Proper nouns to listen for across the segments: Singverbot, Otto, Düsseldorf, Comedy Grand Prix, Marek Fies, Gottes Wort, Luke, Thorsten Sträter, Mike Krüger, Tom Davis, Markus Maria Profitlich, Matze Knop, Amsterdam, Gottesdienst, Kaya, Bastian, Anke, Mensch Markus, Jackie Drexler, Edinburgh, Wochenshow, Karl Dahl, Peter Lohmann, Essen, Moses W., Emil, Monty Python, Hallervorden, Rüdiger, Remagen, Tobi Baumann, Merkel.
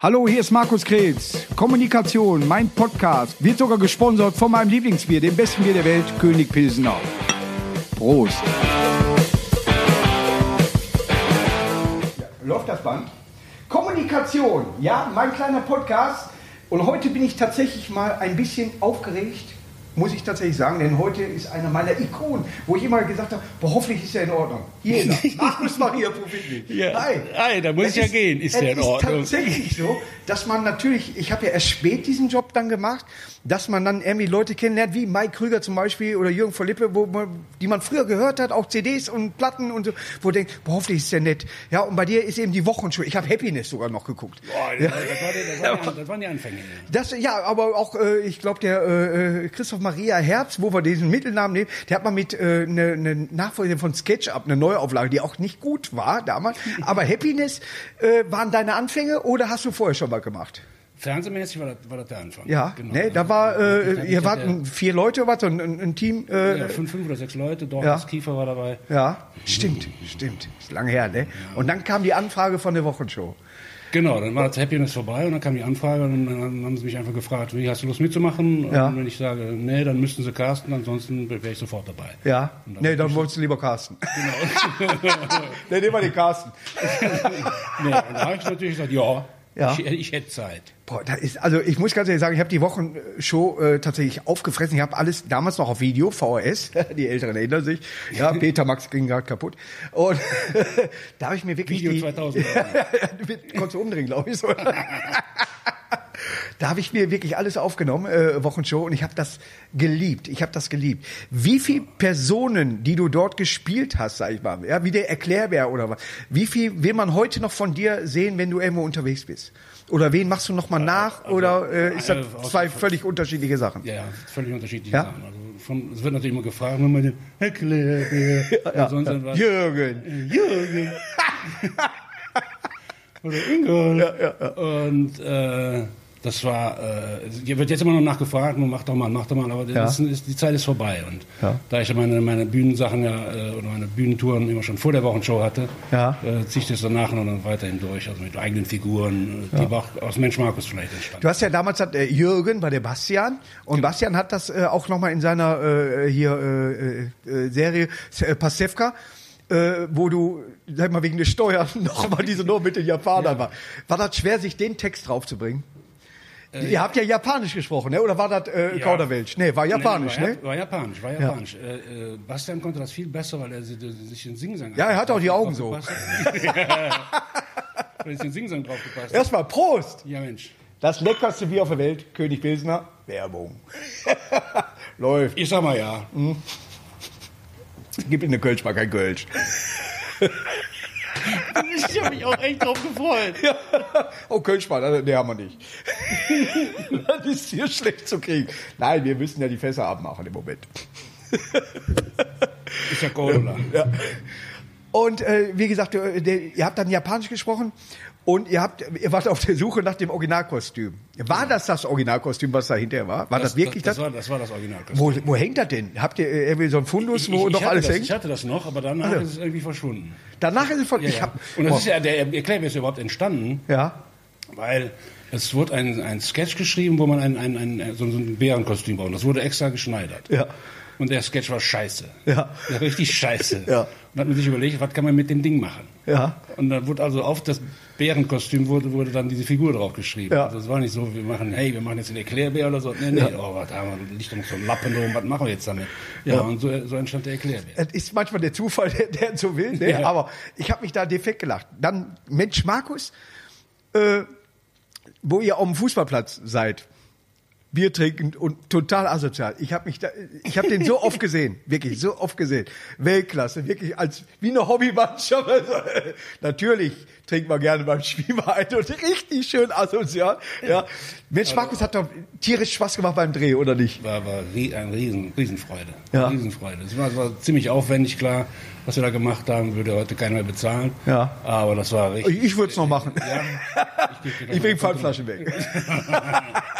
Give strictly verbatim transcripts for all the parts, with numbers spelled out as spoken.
Hallo, hier ist Markus Kretz. Kommunikation, mein Podcast, wird sogar gesponsert von meinem Lieblingsbier, dem besten Bier der Welt, König Pilsener. Prost. Ja, läuft das Band? Kommunikation, ja, mein kleiner Podcast. Und heute bin ich tatsächlich mal ein bisschen aufgeregt, muss ich tatsächlich sagen, denn heute ist einer meiner Ikonen, wo ich immer gesagt habe, boah, hoffentlich ist er in Ordnung. Hier ist er. Markus Maria ja. Hi. Hi, da muss es ich ja ist, gehen. Ist er in Ordnung? Es ist tatsächlich so, dass man natürlich, ich habe ja erst spät diesen Job dann gemacht, dass man dann irgendwie Leute kennenlernt, wie Mike Krüger zum Beispiel oder Jürgen von Lippe, wo man, die man früher gehört hat, auch C Ds und Platten und so, wo man denkt, boah, hoffentlich ist der nett. Ja, und bei dir ist eben die Wochenshow. Ich habe Happiness sogar noch geguckt. Boah, das, ja. das, war die, das, waren die, das waren die Anfänge. Das, ja, aber auch, äh, ich glaube, der äh, Christoph Maria Herbst, wo wir diesen Mittelnamen nehmen, der hat mal mit äh, ne, ne Nachfolge von SketchUp, eine Neuauflage, die auch nicht gut war damals, aber Happiness, äh, waren deine Anfänge oder hast du vorher schon mal gemacht? Fernsehmäßig war das, war das der Anfang. Ja, genau. Ne, da war, äh, ja, ihr wart hatte, vier Leute, was, ein, ein Team? Äh, ja, fünf, fünf oder sechs Leute, Dorfes ja. Kiefer war dabei. Ja, stimmt, stimmt, ist lange her, ne? Ja. Und dann kam die Anfrage von der Wochenshow. Genau, dann war das Happiness vorbei und dann kam die Anfrage und dann haben sie mich einfach gefragt, wie, hast du Lust mitzumachen? Und ja. wenn ich sage, nee, dann müssten sie Carsten, ansonsten wäre ich sofort dabei. Ja, dann nee, dann wolltest du lieber Carsten. Genau. Dann nehmen wir den Carsten. Nee, und da habe ich natürlich gesagt, ja, ja. Ich, ich hätte Zeit. Boah, da ist, also ich muss ganz ehrlich sagen, ich habe die Wochenshow äh, tatsächlich aufgefressen. Ich habe alles damals noch auf Video, V H S, die Älteren erinnern sich. Ja, Peter Max ging gerade kaputt. Und da habe ich mir wirklich Video die, zweitausend. Konntest du umdrehen, glaube ich. So. Da habe ich mir wirklich alles aufgenommen, äh, Wochenshow, und ich habe das geliebt. Ich habe das geliebt. Wie viele Personen, die du dort gespielt hast, sag ich mal, ja, wie der Erklärbär oder was, wie viel will man heute noch von dir sehen, wenn du irgendwo unterwegs bist? Oder wen machst du nochmal nach? Also, oder äh, ist das also, zwei völlig unterschiedliche Sachen? Ja, völlig unterschiedliche ja? Sachen. Also von, es wird natürlich immer gefragt, wenn man den Heckler, ja, ja. Jürgen, Jürgen oder Ingolf. Ja, ja, ja. Und äh, das war, äh, wird jetzt immer noch nachgefragt, mach doch mal, mach doch mal, aber ja. das ist, die Zeit ist vorbei. Und ja. da ich meine, meine Bühnensachen ja, oder meine Bühnentouren immer schon vor der Wochenshow hatte, ja. äh, ziehe ich das danach und dann weiterhin durch, also mit eigenen Figuren, ja. die auch aus Mensch Markus vielleicht entstanden. Du hast ja damals hat, äh, Jürgen bei der Bastian und genau. Bastian hat das äh, auch nochmal in seiner äh, hier äh, äh, Serie äh, Pastewka, Äh, wo du, sag mal, wegen der Steuern nochmal diese Nummer mit den Japanern ja. war. War das schwer, sich den Text draufzubringen? Äh, Ihr habt ja Japanisch gesprochen, ne? Oder war das äh, ja. Kauderwelsch? Nee, war Japanisch, nee, war, ne? War Japanisch, war Japanisch. Ja. Äh, äh, Bastian konnte das viel besser, weil er sich den Singsang... Ja, er hat auch die Augen so. Weil er sich den Singsang draufgepasst hat. Erstmal Prost! Ja, Mensch. Das leckerste Bier auf der Welt, König Pilsener, Werbung. Läuft. Ich sag mal ja. Hm. Gib in der Kölsch mal kein Kölsch. Ich habe mich auch echt drauf gefreut. Ja. Oh, Kölsch mal, den haben wir nicht. Das ist hier schlecht zu kriegen. Nein, wir müssen ja die Fässer abmachen im Moment. Ist ja Cola. Ja. Und äh, wie gesagt, ihr habt dann Japanisch gesprochen und ihr, habt, ihr wart auf der Suche nach dem Originalkostüm. War das das Originalkostüm, was da hinterher war? War das, das wirklich das? Das, das? War, das war das Originalkostüm. Wo, wo hängt das denn? Habt ihr irgendwie so einen Fundus, ich, ich, wo ich noch alles das, hängt? Ich hatte das noch, aber danach also. ist es irgendwie verschwunden. Danach ist es verschwunden? Ja, ja. Und das boah. ist ja, der Erklärbär ist ja überhaupt entstanden, ja. weil es wurde ein, ein Sketch geschrieben, wo man ein, ein, ein, so ein Bärenkostüm baut. Das wurde extra geschneidert. Ja. Und der Sketch war scheiße. Ja. Ja, richtig scheiße. Ja. Und dann hat man sich überlegt, was kann man mit dem Ding machen? Ja. Und dann wurde also auf das Bärenkostüm wurde, wurde dann diese Figur drauf geschrieben. Ja. Also das war nicht so, wir machen, hey, wir machen jetzt den Erklärbär oder so. Nee, nee, ja. oh, was haben wir, Lichtung zum Lappen rum, was machen wir jetzt damit? Ja, ja. Und so, so entstand der Erklärbär. Das ist manchmal der Zufall, der, der so will, ne? Ja. Aber ich habe mich da defekt gelacht. Dann, Mensch, Markus, äh, wo ihr auf dem Fußballplatz seid, Bier trinkend und total asozial. Ich habe mich da, ich habe den so oft gesehen, wirklich so oft gesehen. Weltklasse, wirklich als wie eine Hobbymannschaft. Also, natürlich trinkt man gerne beim Spiel mal ein und richtig schön asozial. Ja, Mensch, Markus hat doch tierisch Spaß gemacht beim Dreh, oder nicht? War war eine Riesen, Riesenfreude, ja. Riesenfreude. Es war, war ziemlich aufwendig, klar. was wir da gemacht haben, würde heute keiner mehr bezahlen. Ja. Aber das war richtig. Ich würde es noch machen. Ja, ich ich, ich bringe Pfandflaschen weg.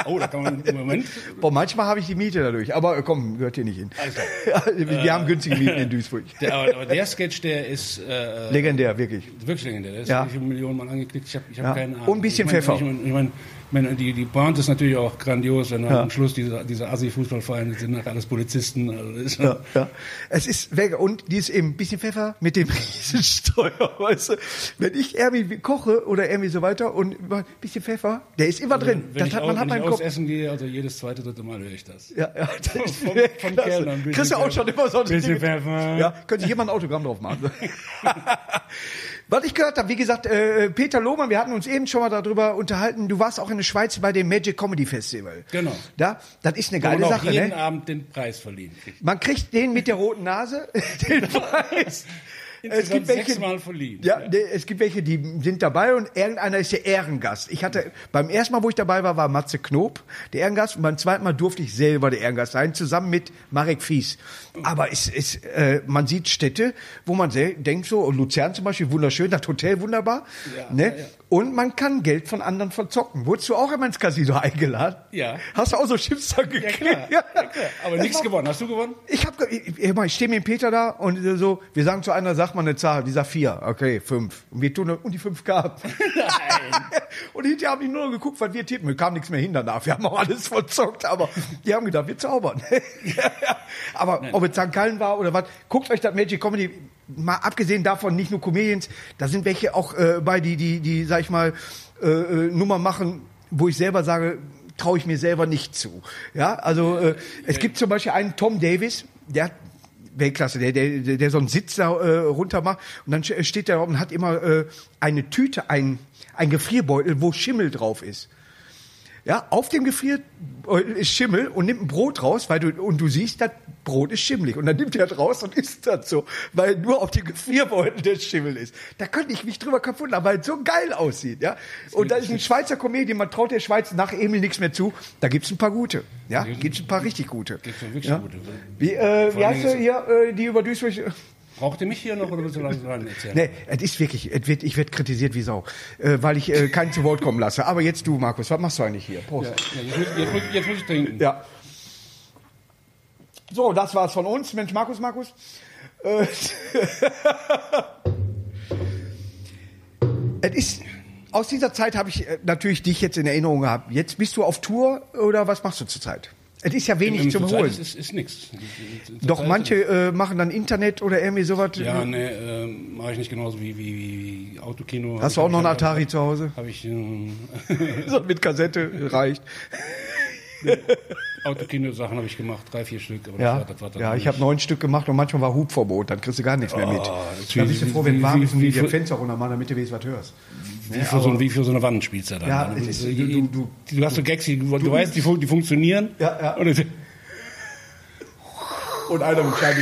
Oh, da kann man im Moment. Boah, manchmal habe ich die Miete dadurch. Aber komm, gehört hier nicht hin. Also, wir äh, haben günstige Mieten in Duisburg. Der, aber der Sketch, der ist äh, legendär, wirklich. Wirklich legendär. Der ist ja. Millionen Mal angeklickt. Ich habe ich hab ja. keine Ahnung. Und ein bisschen ich mein, Pfeffer. Ich mein, ich mein, Ich meine, die, die Pointe ist natürlich auch grandios, wenn ja. am Schluss diese, diese Assi-Fußballvereine sind nachher alles Polizisten. Also ja, ja. Es ist weg. Und die ist eben ein bisschen Pfeffer mit dem Riesensteuer, weißt du. Wenn ich irgendwie koche oder irgendwie so weiter und ein bisschen Pfeffer, der ist immer also, drin. Wenn das ich, hat, man auch, hat wenn ich aus Essen gehe, also jedes zweite, dritte Mal höre ich das. Ja, ja. Das ist vom vom Kellner. Kriegst du auch schon immer so ein bisschen Pfeffer. Ja, könnte jemand ein Autogramm drauf machen. Was ich gehört habe, wie gesagt, äh, Peter Lohmann, wir hatten uns eben schon mal darüber unterhalten, du warst auch in der Schweiz bei dem Magic Comedy Festival. Genau. Da, das ist eine geile Sache. Man jeden ne? Abend den Preis verliehen. Man kriegt den mit der roten Nase, den Preis. Es gibt welche, sechsmal verliehen. Ja, ja, es gibt welche, die sind dabei und irgendeiner ist der Ehrengast. Ich hatte, beim ersten Mal, wo ich dabei war, war Matze Knob der Ehrengast und beim zweiten Mal durfte ich selber der Ehrengast sein, zusammen mit Marek Fies. Aber es, es, äh, man sieht Städte, wo man sel- denkt so, Luzern zum Beispiel, wunderschön, das Hotel wunderbar, ja, ne? Ja. Und man kann Geld von anderen verzocken. Wurdest du auch immer ins Casino eingeladen? Ja. Hast du auch so Chips da gekriegt? Ja, ja, klar. Aber das nichts war, gewonnen. Hast du gewonnen? Ich hab, ich, ich, ich stehe mit dem Peter da und so, wir sagen zu einer, sag mal eine Zahl, die sagt vier, okay, fünf. Und wir tun, und die fünf gab. Nein. Und hinterher haben die nur noch geguckt, was wir tippen. Wir kamen nichts mehr hin danach. Wir haben auch alles verzockt, aber die haben gedacht, wir zaubern. Aber nein, ob es Sankt Gallen war oder was, guckt euch das Magic Comedy mal abgesehen davon, nicht nur Comedians, da sind welche auch äh, bei, die, die, die, sag ich mal, äh, Nummer machen, wo ich selber sage, traue ich mir selber nicht zu. Ja, also äh, es gibt zum Beispiel einen Tom Davis, der hat Weltklasse, der, der, der so einen Sitz da äh, runter macht und dann steht der und hat immer äh, eine Tüte, ein, ein Gefrierbeutel, wo Schimmel drauf ist. Ja, auf dem Gefrierbeutel ist Schimmel und nimmt ein Brot raus, weil du, und du siehst, das Brot ist schimmelig. Und dann nimmt er das raus und isst das so, weil nur auf dem Gefrierbeutel der Schimmel ist. Da könnte ich mich drüber kaputt machen, weil es so geil aussieht. Ja? Und da ist ein Schweizer Comedian, man traut der Schweiz nach Emil nichts mehr zu. Da gibt es ein paar gute. Ja, gibt es ein paar richtig gute. Gibt es wirklich ja? gute. Wie, äh, wie heißt du hier, äh, die über Duisburg... Braucht ihr mich hier noch oder willst du langsam rein erzählen? Nee, es ist wirklich, es wird, ich werde kritisiert wie Sau, äh, weil ich äh, keinen zu Wort kommen lasse. Aber jetzt du, Markus, was machst du eigentlich hier? Prost. Ja, jetzt, muss, jetzt, muss, jetzt muss ich trinken. Ja. So, das war's von uns. Mensch, Markus, Markus. Äh, es ist, aus dieser Zeit habe ich natürlich dich jetzt in Erinnerung gehabt. Jetzt bist du auf Tour oder was machst du zurzeit? Es ist ja wenig in, in zum Holen. Es ist, ist nichts. Doch Zeit manche äh, machen dann Internet oder irgendwie sowas. Ja, nee, äh, mache ich nicht genauso wie, wie, wie Autokino. Hast du auch noch einen Atari zu Hause? Habe ich. Ähm, so mit Kassette reicht. Autokino-Sachen habe ich gemacht, drei, vier Stück. Aber ja, das war, das war dann ja ich habe neun Stück gemacht und manchmal war Hubverbot, dann kriegst du gar nichts mehr mit. Oh, da bist du froh, wenn warm ist und die Fenster runter machen, damit du weißt, was hörst. Wie, ja, für so, wie für so eine Wand spielst du da ja, dann? Ist, du, du, du, du hast so Gags, die, du, du weißt, die, fun- die funktionieren. Ja, ja. Und, und einer mit Scheiben.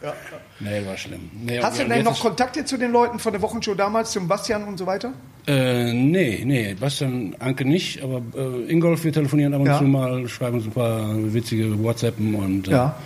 Ja. Nee, war schlimm. Nee, hast du denn noch Kontakte zu den Leuten von der Wochenshow damals, zum Bastian und so weiter? Äh, nee, nee, Bastian, Anke nicht, aber äh, Ingolf, wir telefonieren ab und ja. zu mal, schreiben uns ein paar witzige WhatsAppen und äh, ja.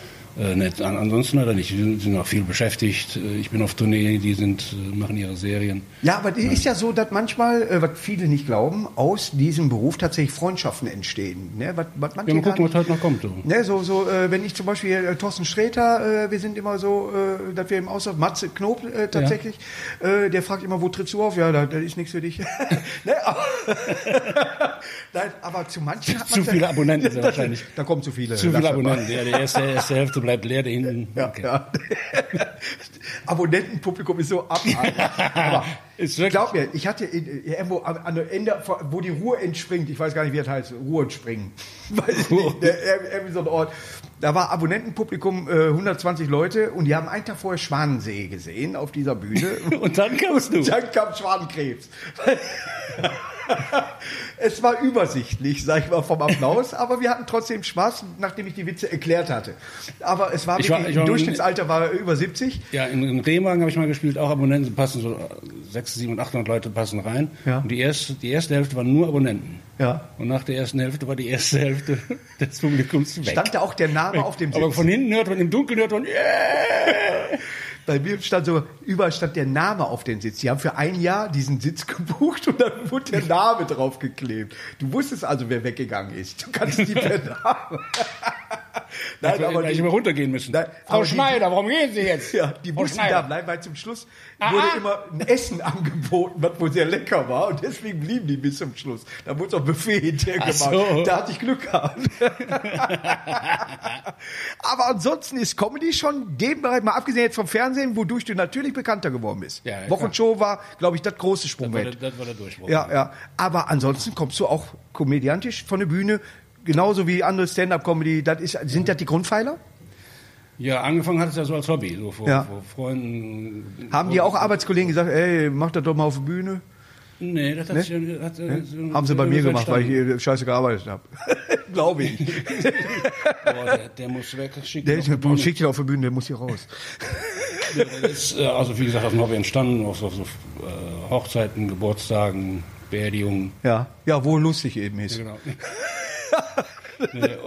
äh, nee, an, ansonsten leider nicht. Die sind auch viel beschäftigt, ich bin auf Tournee, die sind, machen ihre Serien. Ja, aber es ja. ist ja so, dass manchmal, äh, was viele nicht glauben, aus diesem Beruf tatsächlich Freundschaften entstehen. Ne? Was, was ja, mal gucken, was heute noch kommt. So. Ne, so, so äh, wenn ich zum Beispiel äh, Thorsten Sträter, äh, wir sind immer so, äh, dass wir im Austausch, Matze Knob äh, tatsächlich, ja. äh, der fragt immer, wo trittst du auf? Ja, das, das ist nichts für dich. Ne, aber, nein, aber zu manchen hat man... Zu viele Abonnenten sind wahrscheinlich. Da kommen zu viele. Zu viele Abonnenten, ja, die erste, erste Hälfte bleibt leer, der hinten... Ja, okay. Ja. Abonnentenpublikum ist so abartig. Aber glaub mir, ich hatte in, irgendwo an der Ende, wo die Ruhr entspringt, ich weiß gar nicht, wie das heißt, Ruhr entspringen. Weiß nicht, irgendwie so ein Ort. Da war Abonnentenpublikum äh, hundertzwanzig Leute und die haben einen Tag vorher Schwanensee gesehen auf dieser Bühne. Und dann kamst du. Dann kam Schwanenkrebs. Es war übersichtlich, sag ich mal, vom Applaus, aber wir hatten trotzdem Spaß, nachdem ich die Witze erklärt hatte. Aber es war, ich war, ich war Durchschnittsalter war über siebzig. Ja, in im Remagen habe ich mal gespielt, auch Abonnenten passen, so sechshundert, siebenhundert, achthundert Leute passen rein. Ja. Und die erste, die erste Hälfte waren nur Abonnenten. Ja. Und nach der ersten Hälfte war die erste Hälfte des Publikums weg. Stand da auch der Name weg. Auf dem Sitz? Aber von hinten hört man, im Dunkeln hört man, yeah! Bei mir stand so, überall stand der Name auf den Sitz. Die haben für ein Jahr diesen Sitz gebucht und dann wurde der Name drauf geklebt. Du wusstest also, wer weggegangen ist. Du kannst nicht der Name. Nein, also, aber die, ich mal runtergehen müssen. Nein, Frau Schneider, die, warum gehen Sie jetzt? Ja, die mussten da bleiben, weil zum Schluss Aha. wurde immer ein Essen angeboten, was wohl sehr lecker war. Und deswegen blieben die bis zum Schluss. Da wurde es auch Buffet hinterher gemacht. So. Da hatte ich Glück gehabt. Aber ansonsten ist Comedy schon dem Bereich, mal abgesehen jetzt vom Fernsehen, wodurch du natürlich bekannter geworden bist. Ja, ja, Wochenshow war, glaube ich, das große Sprungbrett. Das war der Durchbruch. Ja, ja. Aber ansonsten kommst du auch komödiantisch von der Bühne. Genauso wie andere Stand-Up-Comedy, das ist, sind das die Grundpfeiler? Ja, angefangen hat es ja so als Hobby, so vor, ja. vor Freunden. Haben die auch Arbeitskollegen gesagt, ey, mach das doch mal auf die Bühne? Nee, das hat ne? sich... Hat, ne? so haben sie bei mir gemacht, weil ich scheiße gearbeitet habe. Glaube ich. Boah, der, der muss weg, schick den auf die Bühne. Schick den auf die Bühne, der muss hier raus. Das ist, also wie gesagt, aus dem Hobby entstanden, auf so, so Hochzeiten, Geburtstagen, Beerdigungen. Ja, ja, wo lustig eben ist. Ja, genau.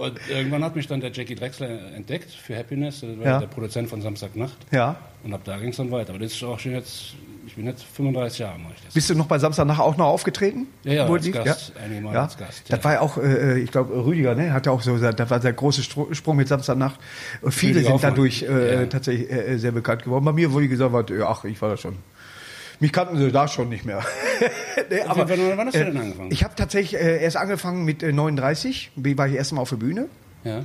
Und irgendwann hat mich dann der Jackie Drexler entdeckt für Happiness, das war ja. der Produzent von Samstagnacht. Ja. Und ab da ging es dann weiter. Aber das ist auch schon jetzt, ich bin jetzt fünfunddreißig Jahre alt. Bist du noch bei Samstagnacht auch noch aufgetreten? Ja, ja, als Gast, ja. einige Mal ja. als Gast. Ja. Das war ja auch, äh, ich glaube, Rüdiger, ne, hatte auch so, das war der große Sprung mit Samstagnacht. Und viele Rüdiger sind Hoffmann. dadurch äh, ja. tatsächlich äh, sehr bekannt geworden. Bei mir wurde gesagt, ach, ich war da schon. Mich kannten sie da schon nicht mehr. Nee, aber, wann hast du denn angefangen? Ich habe tatsächlich äh, erst angefangen mit äh, neununddreißig, war ich erst mal auf der Bühne. Ja.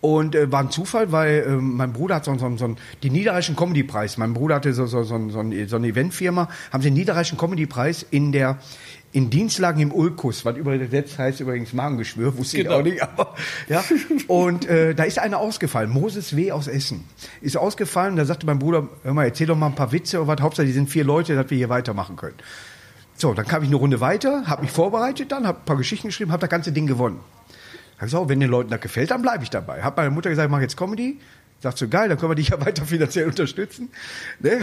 Und äh, war ein Zufall, weil äh, mein Bruder hat so, so, so einen, den Niederrheinischen Comedy-Preis, mein Bruder hatte so, so, so, so, eine, so eine Eventfirma, haben sie den Niederrheinischen Comedy-Preis in der in Dienstlagen im Ulkus, was übersetzt heißt übrigens Magengeschwür, wusste genau. ich auch nicht. Aber, ja. Und äh, da ist einer ausgefallen, Moses W. aus Essen. Ist ausgefallen, da sagte mein Bruder, hör mal, erzähl doch mal ein paar Witze oder was, Hauptsache, die sind vier Leute, dass wir hier weitermachen können. So, dann kam ich eine Runde weiter, habe mich vorbereitet dann, habe ein paar Geschichten geschrieben, habe das ganze Ding gewonnen. Habe gesagt, wenn den Leuten das gefällt, dann bleibe ich dabei. Habe meine Mutter gesagt, mach jetzt Comedy. Sagt so, geil, dann können wir dich ja weiter finanziell unterstützen. Ne?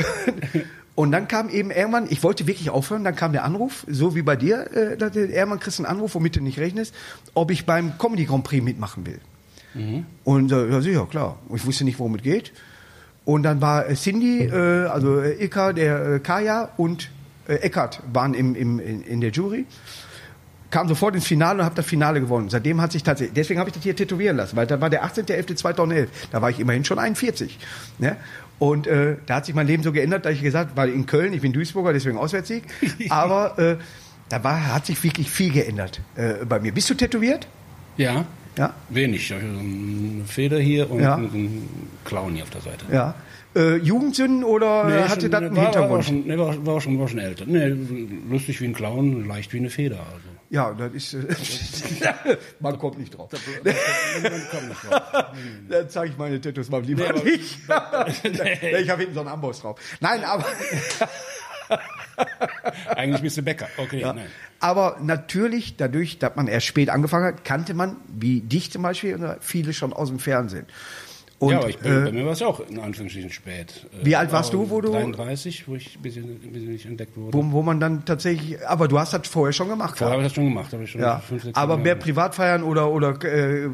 Und dann kam eben irgendwann, ich wollte wirklich aufhören, dann kam der Anruf, so wie bei dir, äh, irgendwann kriegst du einen Anruf, womit du nicht rechnest, ob ich beim Comedy Grand Prix mitmachen will. Mhm. Und äh, ja, sicher, klar. Und ich wusste nicht, worum es geht. Und dann war Cindy, äh, also äh, Ilka, der äh, Kaya und äh, Eckart waren im, im, in, in der Jury. Kam sofort ins Finale und habe das Finale gewonnen. Seitdem hat sich tatsächlich, deswegen habe ich das hier tätowieren lassen, weil da war der achtzehnter elfter zweitausendelf. Da war ich immerhin schon einundvierzig. Ne? Und äh, da hat sich mein Leben so geändert, dass ich gesagt, weil in Köln, ich bin Duisburger, deswegen Auswärtssieg, aber äh, da war, hat sich wirklich viel geändert äh, bei mir. Bist du tätowiert? Ja, ja? Wenig. Ich habe so eine Feder hier und ja. einen Clown hier auf der Seite. Ja. Äh, Jugendsünden oder nee, hatte schon, das einen war, Hintergrund? War schon, nee, war, war, schon, war schon älter. Nee, lustig wie ein Clown, leicht wie eine Feder. Also. Ja, das ist... Äh, man kommt nicht drauf. Man kommt nicht drauf. Dann zeige ich meine Tattoos mal lieber nee, nicht. Nee. Ich habe hinten so einen Amboss drauf. Nein, aber... Eigentlich bist du Bäcker. Okay, ja. Nein. Aber natürlich, dadurch, dass man erst spät angefangen hat, kannte man, wie dich zum Beispiel, viele schon aus dem Fernsehen. Und, ja, aber ich bin, äh, bei mir war es ja auch in Anführungsstrichen spät. Wie alt warst du, wo du... dreiunddreißig, wo ich ein bisschen, ein bisschen nicht entdeckt wurde. Wo, wo man dann tatsächlich... Aber du hast das vorher schon gemacht. Vorher habe ich das schon gemacht. Habe ich schon ja. fünf, sechs aber mehr Privatfeiern oder, oder äh,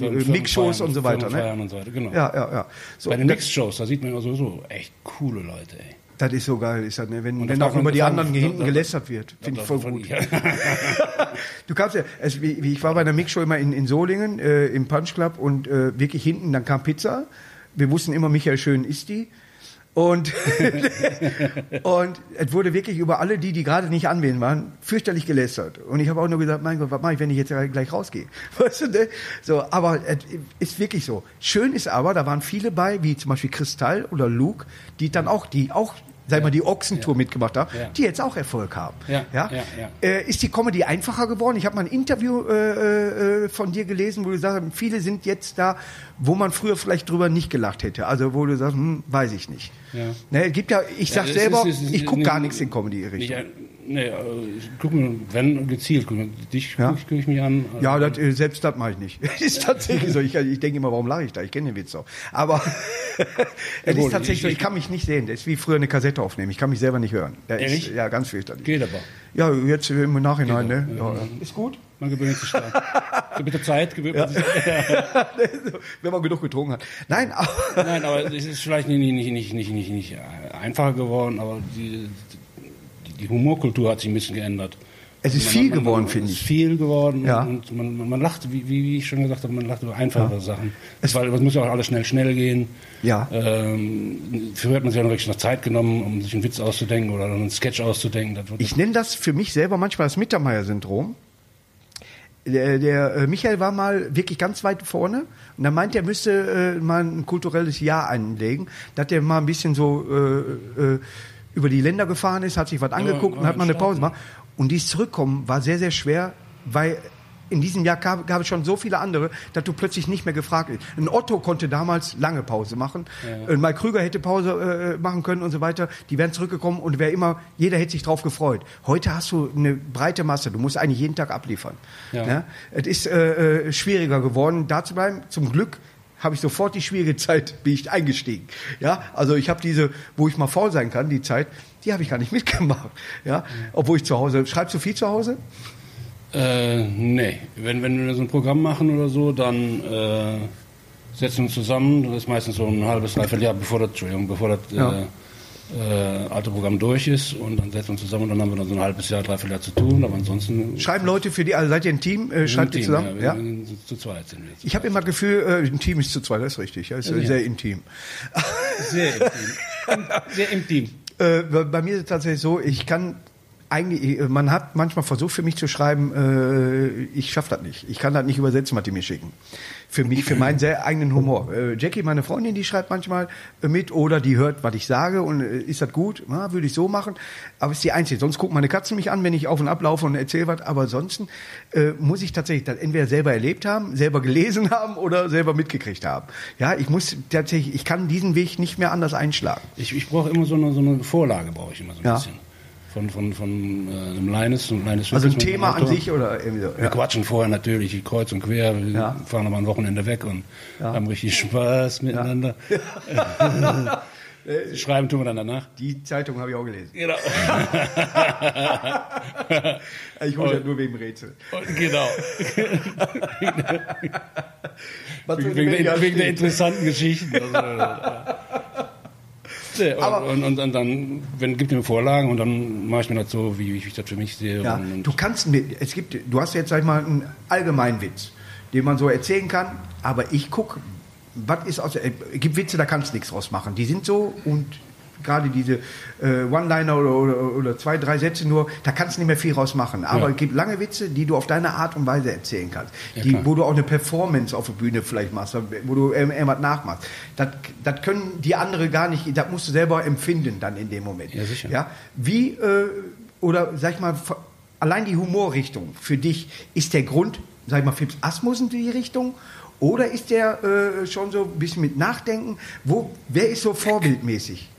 Mixshows und so weiter. Firmenfeiern ne? und so weiter, genau. Ja, ja, ja. So, bei den Mixshows, da sieht man immer sowieso echt coole Leute, ey. Das ist so geil, ist das, ne? wenn, wenn auch über die anderen hinten gelästert wird. Finde ich voll gut. Du kamst ja, also ich war bei einer Mixshow immer in, in Solingen, äh, im Punch Club und äh, wirklich hinten, dann kam Pizza. Wir wussten immer, Michael Schön ist die. Und, und es wurde wirklich über alle, die, die gerade nicht anwesend waren, fürchterlich gelästert. Und ich habe auch nur gesagt, mein Gott, was mache ich, wenn ich jetzt gleich rausgehe? Weißt du, ne? So, aber es ist wirklich so. Schön ist aber, da waren viele bei, wie zum Beispiel Kristall oder Luke, die dann auch, die auch, sag ich mal, die Ochsentour ja. mitgemacht haben, ja. die jetzt auch Erfolg haben. Ja. Ja? Ja, ja. Äh, ist die Comedy einfacher geworden? Ich habe mal ein Interview äh, äh, von dir gelesen, wo du sagst, viele sind jetzt da, wo man früher vielleicht drüber nicht gelacht hätte. Also wo du sagst, hm, weiß ich nicht. Ja. Ne, gibt ja, ich sag ja, selber, ist, ist, ist, ich gucke gar nichts in Comedy-Richtung. Nee, ich gucke mir, wenn gezielt, guck, dich ja? gucke ich mich an. Ja, das, selbst das mache ich nicht. Das ist tatsächlich so. Ich, ich denke immer, warum lache ich da? Ich kenne den Witz auch. Aber es ist tatsächlich ich, so, ich kann mich nicht sehen. Das ist wie früher eine Kassette aufnehmen. Ich kann mich selber nicht hören. Das ehrlich? Ist, ja, ganz fürchterlich. Geht aber. Ja, jetzt im Nachhinein. Ne? Ja, ja. Ist gut. Man gewöhnt sich daran. So mit der Zeit gewöhnt man sich daran. Wenn man genug getrunken hat. Nein, aber... Nein, aber es ist vielleicht nicht, nicht, nicht, nicht, nicht, nicht einfacher geworden, aber die, die, die Humorkultur hat sich ein bisschen geändert. Es ist man, viel man, geworden, finde ich. Es ist viel geworden ja. und man, man, man lacht, wie, wie ich schon gesagt habe, man lacht über einfachere ja. Sachen. Es Weil, muss ja auch alles schnell, schnell gehen. Ja. Ähm, früher hat man sich ja noch wirklich noch Zeit genommen, um sich einen Witz auszudenken oder einen Sketch auszudenken. Das ich nenne das für mich selber manchmal das Mittermeier-Syndrom. Der, der äh, Michael war mal wirklich ganz weit vorne und dann meint er, müsste äh, mal ein kulturelles Jahr einlegen, dass der mal ein bisschen so äh, äh, über die Länder gefahren ist, hat sich was angeguckt ja, und hat mal eine Pause gemacht. Und dies Zurückkommen war sehr, sehr schwer, weil in diesem Jahr gab, gab es schon so viele andere, dass du plötzlich nicht mehr gefragt bist. Ein Otto konnte damals lange Pause machen, ja. Ein Mike Krüger hätte Pause äh, machen können und so weiter. Die wären zurückgekommen und wer immer, jeder hätte sich drauf gefreut. Heute hast du eine breite Masse, du musst eigentlich jeden Tag abliefern. Ja. Ja? Es ist äh, schwieriger geworden, da zu bleiben. Zum Glück habe ich sofort die schwierige Zeit, bin ich eingestiegen. Ja? Also ich habe diese, wo ich mal faul sein kann, die Zeit, die habe ich gar nicht mitgemacht. Ja? Ja. Obwohl ich zu Hause, schreibst du viel zu Hause? Äh, nee. Wenn, wenn wir so ein Programm machen oder so, dann äh, setzen wir uns zusammen. Das ist meistens so ein halbes, dreiviertel Jahr, bevor das, Entschuldigung, bevor das ja. äh, äh, alte Programm durch ist. Und dann setzen wir uns zusammen und dann haben wir dann so ein halbes Jahr, dreiviertel Jahr zu tun. Aber ansonsten... Schreiben Leute für die... Also seid ihr ein Team? Äh, schreibt ein Team, ihr zusammen? Ja, wir ja. Zu zweit sind wir. Zu ich habe immer das Gefühl, äh, ein Team ist zu zweit, das ist richtig. Das ist ja, sehr ja. intim. Sehr intim. Sehr intim. Äh, bei mir ist es tatsächlich so, ich kann... Eigentlich, man hat manchmal versucht, für mich zu schreiben, äh, ich schaffe das nicht. Ich kann das nicht übersetzen, was die mir schicken. Für mich, für meinen sehr eigenen Humor. Äh, Jackie, meine Freundin, die schreibt manchmal äh, mit oder die hört, was ich sage und äh, ist das gut? Ja, würde ich so machen. Aber ist die Einzige. Sonst gucken meine Katzen mich an, wenn ich auf und ab laufe und erzähle was. Aber ansonsten äh, muss ich tatsächlich das entweder selber erlebt haben, selber gelesen haben oder selber mitgekriegt haben. Ja, ich muss tatsächlich, ich kann diesen Weg nicht mehr anders einschlagen. Ich, ich brauche immer so eine, so eine Vorlage, brauche ich immer so ein ja. bisschen. Von, von, von äh, einem Leines. Ein Leines also ein Thema an sich oder irgendwie so? Wir ja. quatschen vorher natürlich kreuz und quer. Wir ja. fahren aber ein Wochenende weg und ja. haben richtig Spaß miteinander. Ja. Schreiben tun wir dann danach. Die Zeitung habe ich auch gelesen. Genau. Ich hole das nur wegen Rätsel. Genau. wegen, wegen, der, wegen der interessanten Geschichten. Also, Und, und, und dann wenn, gibt mir Vorlagen und dann mache ich mir das so, wie, wie ich das für mich sehe. Ja, und, und du kannst mit, es gibt, du hast jetzt, sag ich mal, einen allgemeinen Witz, den man so erzählen kann, aber ich gucke, was ist aus, es gibt Witze, da kannst du nichts draus machen. Die sind so und gerade diese äh, One-Liner oder, oder, oder zwei, drei Sätze nur, da kannst du nicht mehr viel draus machen. Aber ja. es gibt lange Witze, die du auf deine Art und Weise erzählen kannst. Ja, die, wo du auch eine Performance auf der Bühne vielleicht machst, wo du ähm, irgendwas nachmachst. Das, das können die anderen gar nicht, das musst du selber empfinden dann in dem Moment. Ja, sicher. Ja? Wie, äh, oder sag ich mal, allein die Humorrichtung für dich ist der Grund, sag ich mal, Fips Asmussen in die Richtung? Oder ist der äh, schon so ein bisschen mit Nachdenken? Wo, wer ist so vorbildmäßig?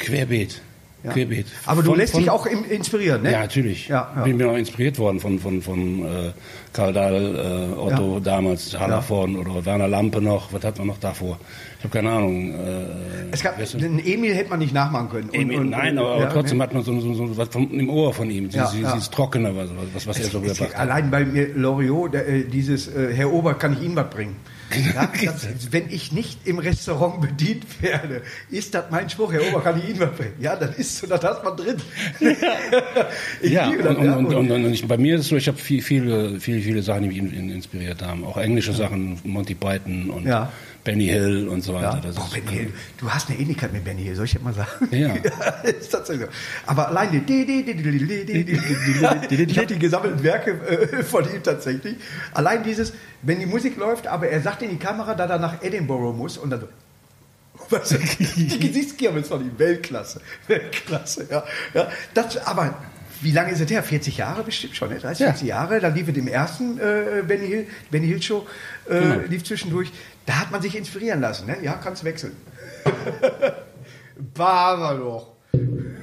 Querbeet. Ja. Querbeet. Aber du von, lässt von, dich auch im, inspirieren, ne? Ja, natürlich. Ja, ja. Bin mir auch inspiriert worden von, von, von äh, Karl Dahl, äh, Otto ja. damals, Hallervorden ja. oder Werner Lampe noch. Was hat man noch davor? Ich habe keine Ahnung. Äh, es gab, weißt du? Den Emil hätte man nicht nachmachen können. Emil, und, und, nein, aber, ja, aber trotzdem ja. hat man so, so, so was vom, im Ohr von ihm. Sie, ja, sie, ja. sie ist trockener, was, was, was es, er so gebracht hat. Allein bei mir, Loriot, der, äh, dieses äh, Herr Ober, kann ich Ihnen was bringen? Ja, das, wenn ich nicht im Restaurant bedient werde, ist das mein Spruch, Herr Ober, kann ich Ihnen was bringen? Ja, das ist so, das hat man drin. ich ja, liebe das, und, ja, und, und, und ich, bei mir ist es so, ich habe viel, viele, viele, viele Sachen, die mich in, in, inspiriert haben. Auch englische ja. Sachen, Monty Python und ja. Benny Hill und so weiter. Ja. Boah, Benny Hill. Du hast eine Ähnlichkeit mit Benny Hill, soll ich das mal sagen? Ja. Das ist tatsächlich so. Aber alleine ich habe die gesammelten Werke von ihm tatsächlich. Allein dieses, wenn die Musik läuft, aber er sagt in die Kamera, dass er nach Edinburgh muss und dann so. Die Gesichtskirche ist von ihm. Weltklasse. Weltklasse, ja. ja. Das, aber... Wie lange ist es her? vierzig Jahre bestimmt schon, ne? dreißig, vierzig Jahre. Da lief es im ersten äh, Benny Hill, Benny Hill Show, äh, genau. lief zwischendurch. Da hat man sich inspirieren lassen. Ne? Ja, kannst wechseln. War doch.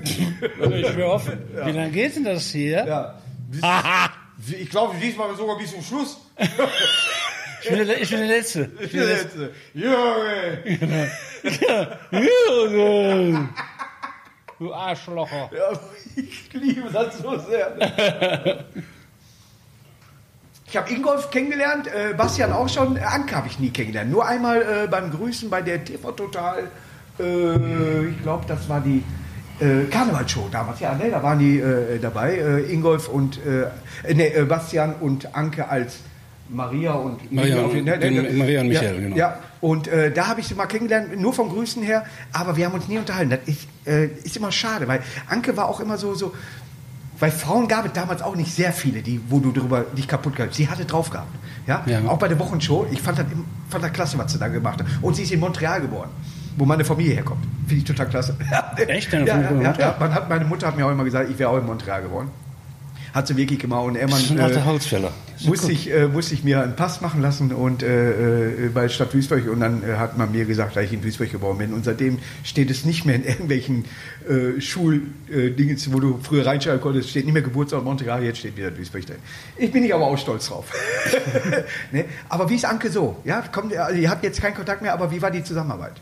Ich mir offen. Ja. Wie lange geht denn das hier? Ja. Aha. Ich glaube, diesmal sogar bis zum Schluss. Ich bin der, ich bin der Letzte. Ich bin der Letzte. Junge! Junge! Du Arschlocher. Ja, ich liebe das so sehr. Ich habe Ingolf kennengelernt, äh, Bastian auch schon, Anke habe ich nie kennengelernt. Nur einmal äh, beim Grüßen bei der T V Total, äh, ich glaube, das war die äh, Karnevalsshow damals. Ja, ne, da waren die äh, dabei, äh, Ingolf und, äh, ne, äh, Bastian und Anke als Maria und Maria, Ingolf, und, ne, ne, ne, Maria und Michael, ja, genau. Ja, und äh, da habe ich sie mal kennengelernt, nur vom Grüßen her, aber wir haben uns nie unterhalten. Das ist, äh, ist immer schade, weil Anke war auch immer so... so Weil Frauen gab es damals auch nicht sehr viele, die, wo du darüber dich kaputt gehabt hast. Sie hatte drauf gehabt. Ja? Ja. Auch bei der Wochenshow. Ich fand das, fand das klasse, was sie da gemacht hat. Und sie ist in Montreal geboren, wo meine Familie herkommt. Finde ich total klasse. Echt? Deine ja, Familie? Ja, ja. Man hat, meine Mutter hat mir auch immer gesagt, ich wäre auch in Montreal geboren. Hat sie wirklich gemacht. Und er äh, musste ich, äh, musste ich mir einen Pass machen lassen und äh, bei Stadt Duisburg. Und dann äh, hat man mir gesagt, dass ich in Duisburg geboren bin. Und seitdem steht es nicht mehr in irgendwelchen äh, Schuldingen, wo du früher reinschreiben konntest. Steht nicht mehr Geburtsort Montreal, jetzt steht wieder Duisburg drin. Ich bin ich aber auch stolz drauf. Ne? Aber wie ist Anke so? Ja, kommt, also ihr habt jetzt keinen Kontakt mehr, aber wie war die Zusammenarbeit?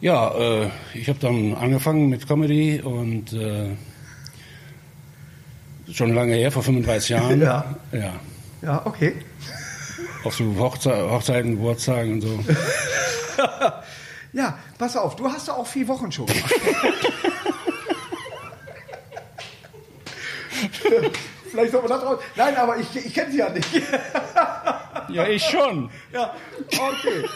Ja, äh, ich habe dann angefangen mit Comedy und... Äh Schon lange her, vor fünfunddreißig Jahren. Ja. Ja, ja, okay. Auf so Hochze- Hochzeiten, Geburtstagen und so. Ja, pass auf, du hast ja auch vier Wochen schon gemacht. Vielleicht soll man das raus. Nein, aber ich, ich kenne sie ja nicht. Ja, ich schon. Ja, okay.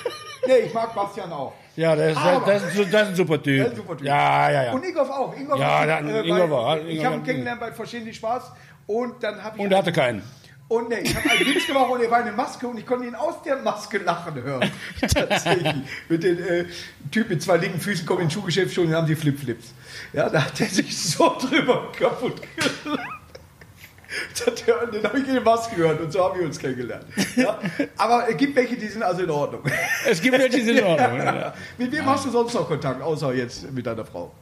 Nee, ich mag Bastian auch. Ja, das, das, das, das, ist, das ist ein super Typ. Ist ein super Typ. Ja, ja, ja. Und Ingolf auch. Ingolf ja, dann, äh, Ingolf war, Ingolf ich habe ihn kennengelernt bei Verschiedenen Spaß. Und dann habe ich. Und er hatte keinen. Und nee, ich habe einen Witz gemacht und er war eine Maske und ich konnte ihn aus der Maske lachen hören. Tatsächlich. Mit dem äh, Typ mit zwei linken Füßen kommt in den Schuhgeschäft schon und haben die Flip-Flips. Ja, da hat er sich so drüber kaputt gelacht. Dann habe ich jede Maske gehört und so haben wir uns kennengelernt. Ja? Aber es gibt welche, die sind also in Ordnung. Es gibt welche, die sind in Ordnung. Ja. Mit wem hast du sonst noch Kontakt, außer jetzt mit deiner Frau?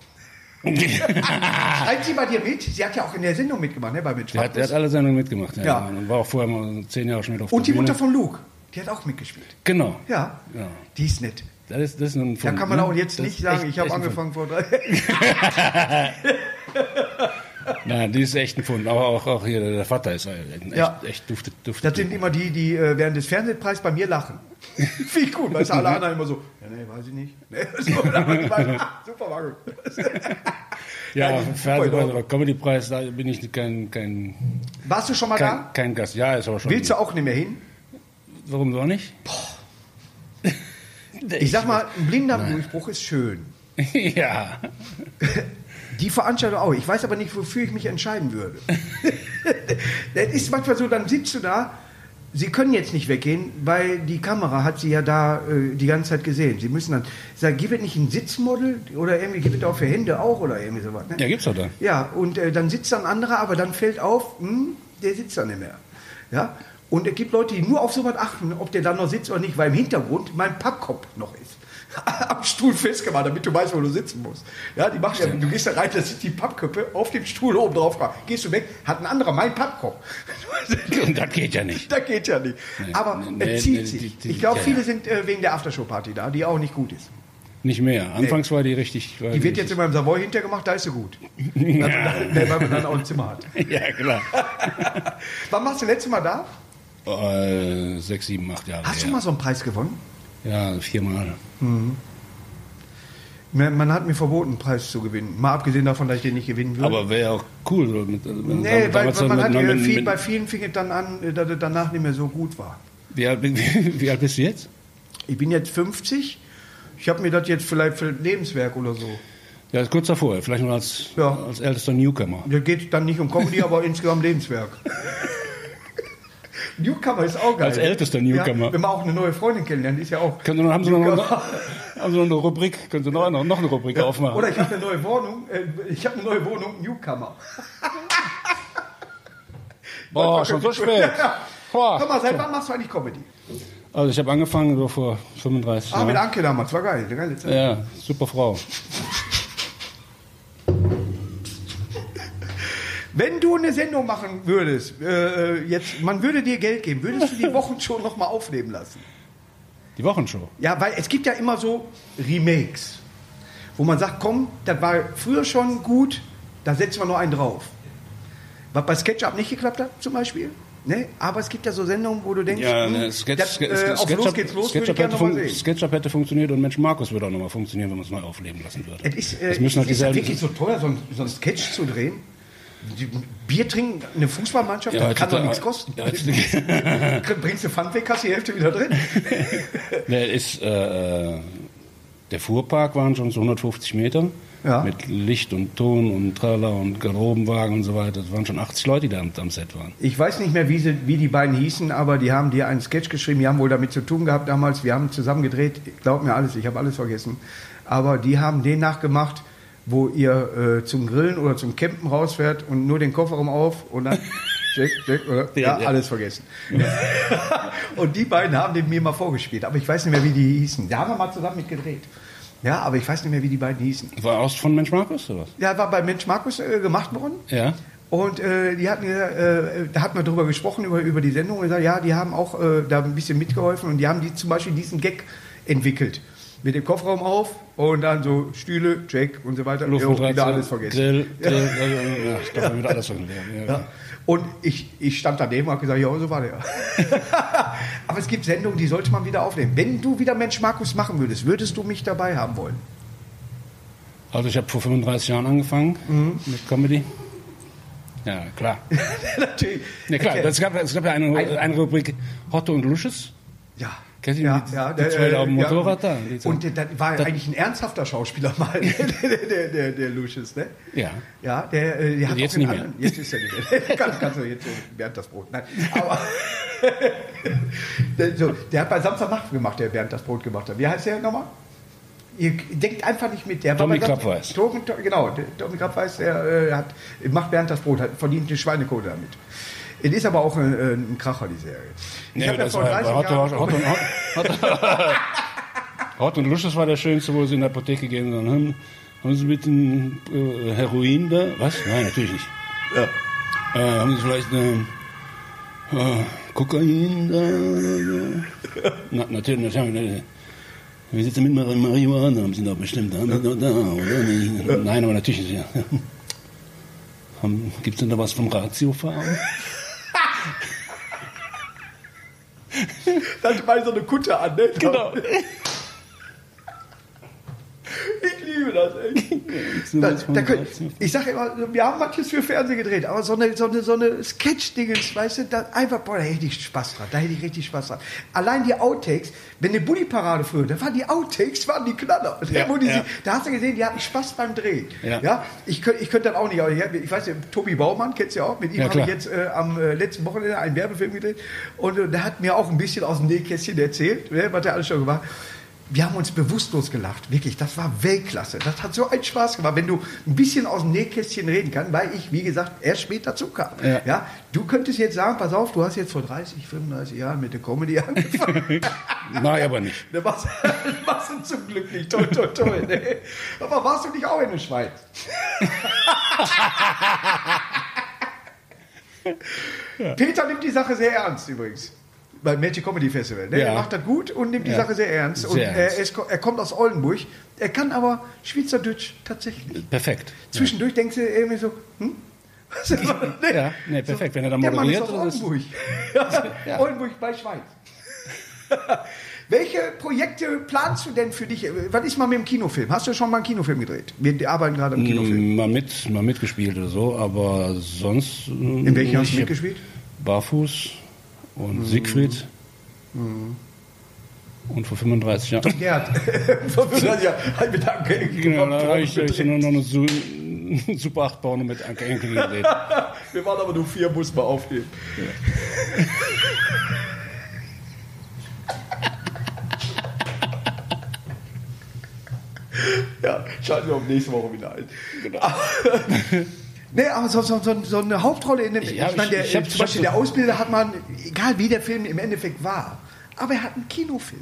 Schreibt sie bei dir mit? Sie hat ja auch in der Sendung mitgemacht, ne? Bei Mensch Markus. Sie hat alle Sendungen mitgemacht, ja. Ja. Und war auch vorher mal zehn Jahre schon mit auf der Bühne. Und die Mutter von Luke, die hat auch mitgespielt. Genau. Ja, ja. Die ist nett. Das ist, das ist ein Fund, da kann man auch jetzt nicht sagen, echt, ich habe angefangen vor drei Nein, die ist echt ein Pfund. Aber auch, auch hier der Vater ist echt, ja. echt duftet, duftet. Das sind immer die, die während des Fernsehpreises bei mir lachen. Finde ich gut, weil es alle anderen immer so, ja, nee, weiß ich nicht. Nee, so, ich meine, ah, super, war gut. Ja, ja, Fernsehpreis oder Comedypreis, da bin ich kein, kein... Warst du schon mal kein, da? Kein Gast, ja, ist aber schon... Willst du auch nicht mehr hin? Warum doch nicht? Boah. Ich sag mal, ein blinder Durchbruch ist schön. Ja. Die Veranstaltung auch. Ich weiß aber nicht, wofür ich mich entscheiden würde. Das ist manchmal so, dann sitzt du da, sie können jetzt nicht weggehen, weil die Kamera hat sie ja da äh, die ganze Zeit gesehen. Sie müssen dann sagen, gibt es nicht ein Sitzmodel oder irgendwie, gibt es auch für Hände auch oder irgendwie sowas. Ne? Ja, gibt's auch da. Ja, und äh, dann sitzt dann ein anderer, aber dann fällt auf, hm, der sitzt dann nicht mehr. Ja? Und es gibt Leute, die nur auf sowas achten, ob der dann noch sitzt oder nicht, weil im Hintergrund mein Pappkopf noch ist. Am Stuhl festgemacht, damit du weißt, wo du sitzen musst. Ja, die machen ja, du gehst da rein, da sind die Pappköpfe auf dem Stuhl oben drauf. Gehst du weg, hat ein anderer meinen Pappkopf. Und das geht ja nicht. Das geht ja nicht. Nee, aber nee, es zieht nee, sich. Die, die, ich glaube, ja, viele sind äh, wegen der Aftershow-Party da, die auch nicht gut ist. Nicht mehr. Anfangs nee. war die richtig... War die, die wird jetzt in meinem Savoy hintergemacht, da ist sie gut. Ja. Also, da, weil man dann auch ein Zimmer hat. Ja, klar. Wann warst du das letzte Mal da? Äh, sechs, sieben, acht Jahre. Hast du ja. mal so einen Preis gewonnen? Ja, viermal. Mhm. Man hat mir verboten, einen Preis zu gewinnen. Mal abgesehen davon, dass ich den nicht gewinnen würde. Aber wäre auch cool. So mit, nee, weil man mit, hat mit, mit, viel, mit, bei vielen fing es dann an, dass es danach nicht mehr so gut war. Wie alt, wie, wie alt bist du jetzt? Ich bin jetzt fünfzig. Ich habe mir das jetzt vielleicht für ein Lebenswerk oder so. Ja, ist kurz davor. Vielleicht nur als, ja. als ältester Newcomer. Da geht dann nicht um Comedy, aber insgesamt Lebenswerk. Newcomer ist auch geil. Als ältester Newcomer. Ja, wenn man auch eine neue Freundin kennenlernt, ist ja auch. Können, haben, Sie noch eine, haben Sie noch eine Rubrik? Können Sie noch, noch eine Rubrik ja. aufmachen? Oder ich habe eine neue Wohnung. Äh, ich habe eine neue Wohnung, Newcomer. Boah, schon so spät. Boah. Komm mal, seit wann machst du eigentlich Comedy? Also ich habe angefangen so vor fünfunddreißig Jahren. Ah, mit Anke damals, war geil. Eine geile Zeit. Ja, super Frau. eine Sendung machen würdest, äh, jetzt, man würde dir Geld geben, würdest du die Wochenshow nochmal aufnehmen lassen? Die Wochenshow? Ja, weil es gibt ja immer so Remakes, wo man sagt, komm, das war früher schon gut, da setzen wir noch einen drauf. Was bei SketchUp nicht geklappt hat, zum Beispiel. Ne? Aber es gibt ja so Sendungen, wo du denkst, ja, ne, Sketch, das, äh, auf SketchUp, los geht's los, SketchUp, würde ich gerne nochmal sehen. SketchUp hätte funktioniert und Mensch Markus würde auch nochmal funktionieren, wenn man es neu aufleben lassen würde. Es ist, äh, es halt ist ja wirklich so teuer, so einen, so einen Sketch zu drehen. Die Bier trinken, eine Fußballmannschaft, ja, das kann doch nichts kosten. Ja, bringst du Pfandweg, hast die Hälfte wieder drin. Ne, ist, äh, der Fuhrpark waren schon so hundertfünfzig Meter. Ja. Mit Licht und Ton und Tralla und Garderobenwagen und so weiter. Das waren schon achtzig Leute, die da am, am Set waren. Ich weiß nicht mehr, wie, sie, wie die beiden hießen, aber die haben dir einen Sketch geschrieben. Die haben wohl damit zu tun gehabt damals. Wir haben zusammen gedreht. Glaub mir alles, ich habe alles vergessen. Aber die haben den nachgemacht, wo ihr äh, zum Grillen oder zum Campen rausfährt und nur den Kofferraum auf und dann... Check, check, oder? Ja, ja, alles vergessen. Ja. Und die beiden haben den mir mal vorgespielt. Aber ich weiß nicht mehr, wie die hießen. Da haben wir mal zusammen mit gedreht. Ja, aber ich weiß nicht mehr, wie die beiden hießen. War auch von Mensch Markus oder was? Ja, war bei Mensch Markus äh, gemacht worden. Ja. Und äh, die hatten, äh, da hatten wir drüber gesprochen, über, über die Sendung. Und gesagt, ja, die haben auch äh, da ein bisschen mitgeholfen. Und die haben die, zum Beispiel diesen Gag entwickelt. Mit dem Kofferraum auf und dann so Stühle, check und so weiter. Luft jo, wieder alles vergessen. Grill, Grill, ja. Ja, ich glaube, wieder alles vergessen. Ja, ja. Ja. Und ich, ich stand daneben und habe gesagt, ja, so war der. Aber es gibt Sendungen, die sollte man wieder aufnehmen. Wenn du wieder Mensch Markus machen würdest, würdest du mich dabei haben wollen? Also ich habe vor fünfunddreißig Jahren angefangen mhm. mit Comedy. Ja, klar. Natürlich. Ja, klar. Okay. Es gab, es gab ja eine, eine Rubrik Hotto und Lusches. Ja. Kennst du ja, die, ja, die der, zwei auf dem Motorrad ja. da? Und das war das, eigentlich ein ernsthafter Schauspieler mal, der, der, der, der Lucius, ne? Ja. Ja, der, der hat jetzt auch nicht mehr. Jetzt ist er nicht mehr. Kannst, kannst du jetzt, Bernd das Brot. Nein, aber der, so, der hat bei Samstagnacht gemacht, der Bernd das Brot gemacht hat. Wie heißt der nochmal? Ihr denkt einfach nicht mit. Der Tommy Krappweiß. Genau, Tommy Krappweiß, der äh, hat, macht Bernd das Brot, hat verdient eine Schweinekohle damit. Es ist aber auch ein, ein Kracher, die Serie. Ich nee, habe ja vor dreißig Jahren... Hot und Lusches war der schönste, wo sie in der Apotheke gehen und haben, haben sie ein bisschen äh, Heroin da? Was? Nein, natürlich nicht. Ja. Äh, haben sie vielleicht eine äh, Kokain da? Na, natürlich, natürlich. Wir sitzen mit Marihuana, haben sie da bestimmt. Da, da, da, oder? Nein, aber natürlich nicht. Ja. Gibt es denn da was vom Ratiofahren? Dann mal so eine Kutte an, ne? Genau. Ich liebe das, ey. Da, da könnt, ich sage immer, wir haben manches für Fernsehen gedreht, aber so eine, so eine, so eine Sketch-Dingens, weißt du, da einfach, boah, da hätte ich Spaß dran, da hätte ich richtig Spaß dran. Allein die Outtakes, wenn eine Bulli-Parade früher, da waren die Outtakes, waren die Knaller. Ja, da, wo die, ja. Da hast du gesehen, die hatten Spaß beim Drehen. Ja. Ja? Ich könnte ich könnt dann auch nicht, aber ich, ich weiß nicht, Tobi Baumann, kennst du ja auch, mit ihm ja, habe ich jetzt äh, am äh, letzten Wochenende einen Werbefilm gedreht und äh, der hat mir auch ein bisschen aus dem Nähkästchen erzählt, ne, was er alles schon gemacht hat. Wir haben uns bewusstlos gelacht, wirklich, das war Weltklasse, das hat so einen Spaß gemacht, wenn du ein bisschen aus dem Nähkästchen reden kannst, weil ich, wie gesagt, erst spät dazu kam. Ja. Ja, du könntest jetzt sagen, pass auf, du hast jetzt vor dreißig, fünfunddreißig Jahren mit der Comedy angefangen. Nein, aber nicht. Das warst, das warst du zum Glück nicht, toll, toll, toll. Ne? Aber warst du nicht auch in der Schweiz? Ja. Peter nimmt die Sache sehr ernst übrigens. Beim Magic Comedy Festival. Ne? Ja. Er macht das gut und nimmt die ja. Sache sehr ernst. Sehr und er, ist, er kommt aus Oldenburg. Er kann aber Schweizerdeutsch tatsächlich. Perfekt. Zwischendurch ja. denkst du irgendwie so, hm? Was ist das? Nee. Ja, nee, perfekt. So, wenn er dann moderiert. Der Mann ist aus Oldenburg. Ist, ja. Oldenburg bei Schweiz. Welche Projekte planst du denn für dich? Was ist mal mit dem Kinofilm? Hast du schon mal einen Kinofilm gedreht? Wir arbeiten gerade am Kinofilm. Mal, mit, mal mitgespielt oder so, aber sonst... In welchen hast du mitgespielt? Barfuß... Und Siegfried. Mhm. Und vor fünfunddreißig Jahren. Gerd. Vor fünfunddreißig Jahren. Halt mit Anke Enkel. Genau, da habe ich, ich nur noch eine Super acht Porno mit Anke Enkel gedreht. Wir waren aber nur vier, muss man aufnehmen. Ja. Ja, schalten wir auch nächste Woche wieder ein. Genau. Nee, aber so, so, so eine Hauptrolle in dem... Ja, ich meine, der, ich, ich hab, zum Beispiel der Ausbilder hat man, egal wie der Film im Endeffekt war, aber er hat einen Kinofilm.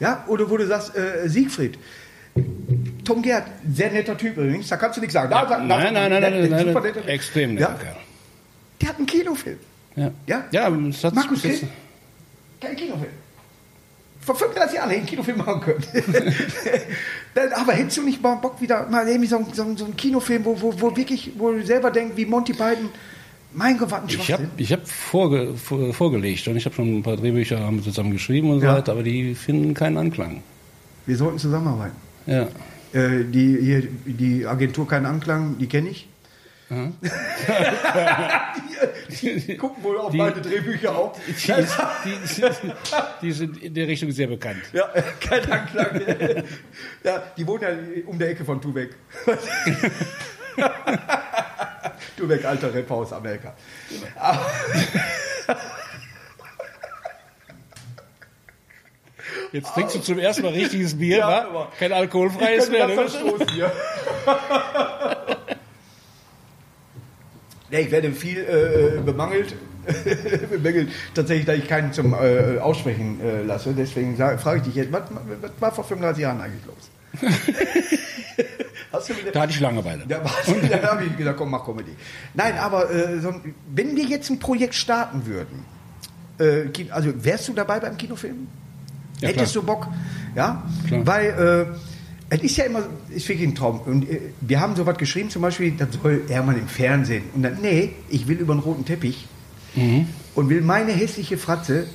Ja, oder wo du sagst, äh, Siegfried. Tom Gerd, sehr netter Typ übrigens, da kannst du nichts sagen. Da, da, da, nein, nein, nein, nein, nein, nein, nein, extrem netter Kerl. hat einen Kinofilm. Ja, ja? ja das Markus Kretz hat einen Kinofilm. Vor fünfunddreißig Jahren hätte ich einen Kinofilm machen können. Aber hättest du nicht Bock wieder mal so einen, so einen Kinofilm, wo, wo, wo wirklich, wo du selber denkst, wie Monty Python, mein Gott, was ein Schwachsinn. Ich habe hab vorge, vor, vorgelegt und ich habe schon ein paar Drehbücher haben zusammen geschrieben und so ja. weiter, aber die finden keinen Anklang. Wir sollten zusammenarbeiten. Ja. Äh, die, hier, die Agentur Keinen Anklang, die kenne ich. Mhm. die, die gucken wohl auf die, meine Drehbücher auf. Die, die, die sind in der Richtung sehr bekannt. Ja, kein Anklang. Ja, die wohnen ja um der Ecke von Tubeck. Tubeck, alter Rapper aus Amerika. Aber, jetzt trinkst du zum ersten Mal richtiges Bier, ja, wa? Kein alkoholfreies mehr. Ja, ich werde viel äh, bemangelt, bemangelt, tatsächlich, da ich keinen zum äh, Aussprechen äh, lasse. Deswegen frage ich dich jetzt, was, was war vor fünfunddreißig Jahren eigentlich los? Hast du wieder, da hatte ich Langeweile. Da, da habe ich gesagt, komm, mach Comedy. Nein, aber äh, so, wenn wir jetzt ein Projekt starten würden, äh, also wärst du dabei beim Kinofilm? Ja, hättest klar. du Bock? Ja, klar. Weil... Äh, es ist ja immer, ist wirklich ein Traum. Und wir haben sowas geschrieben, zum Beispiel, das soll er mal im Fernsehen. Und dann, nee, ich will über einen roten Teppich mhm. und will meine hässliche Fratze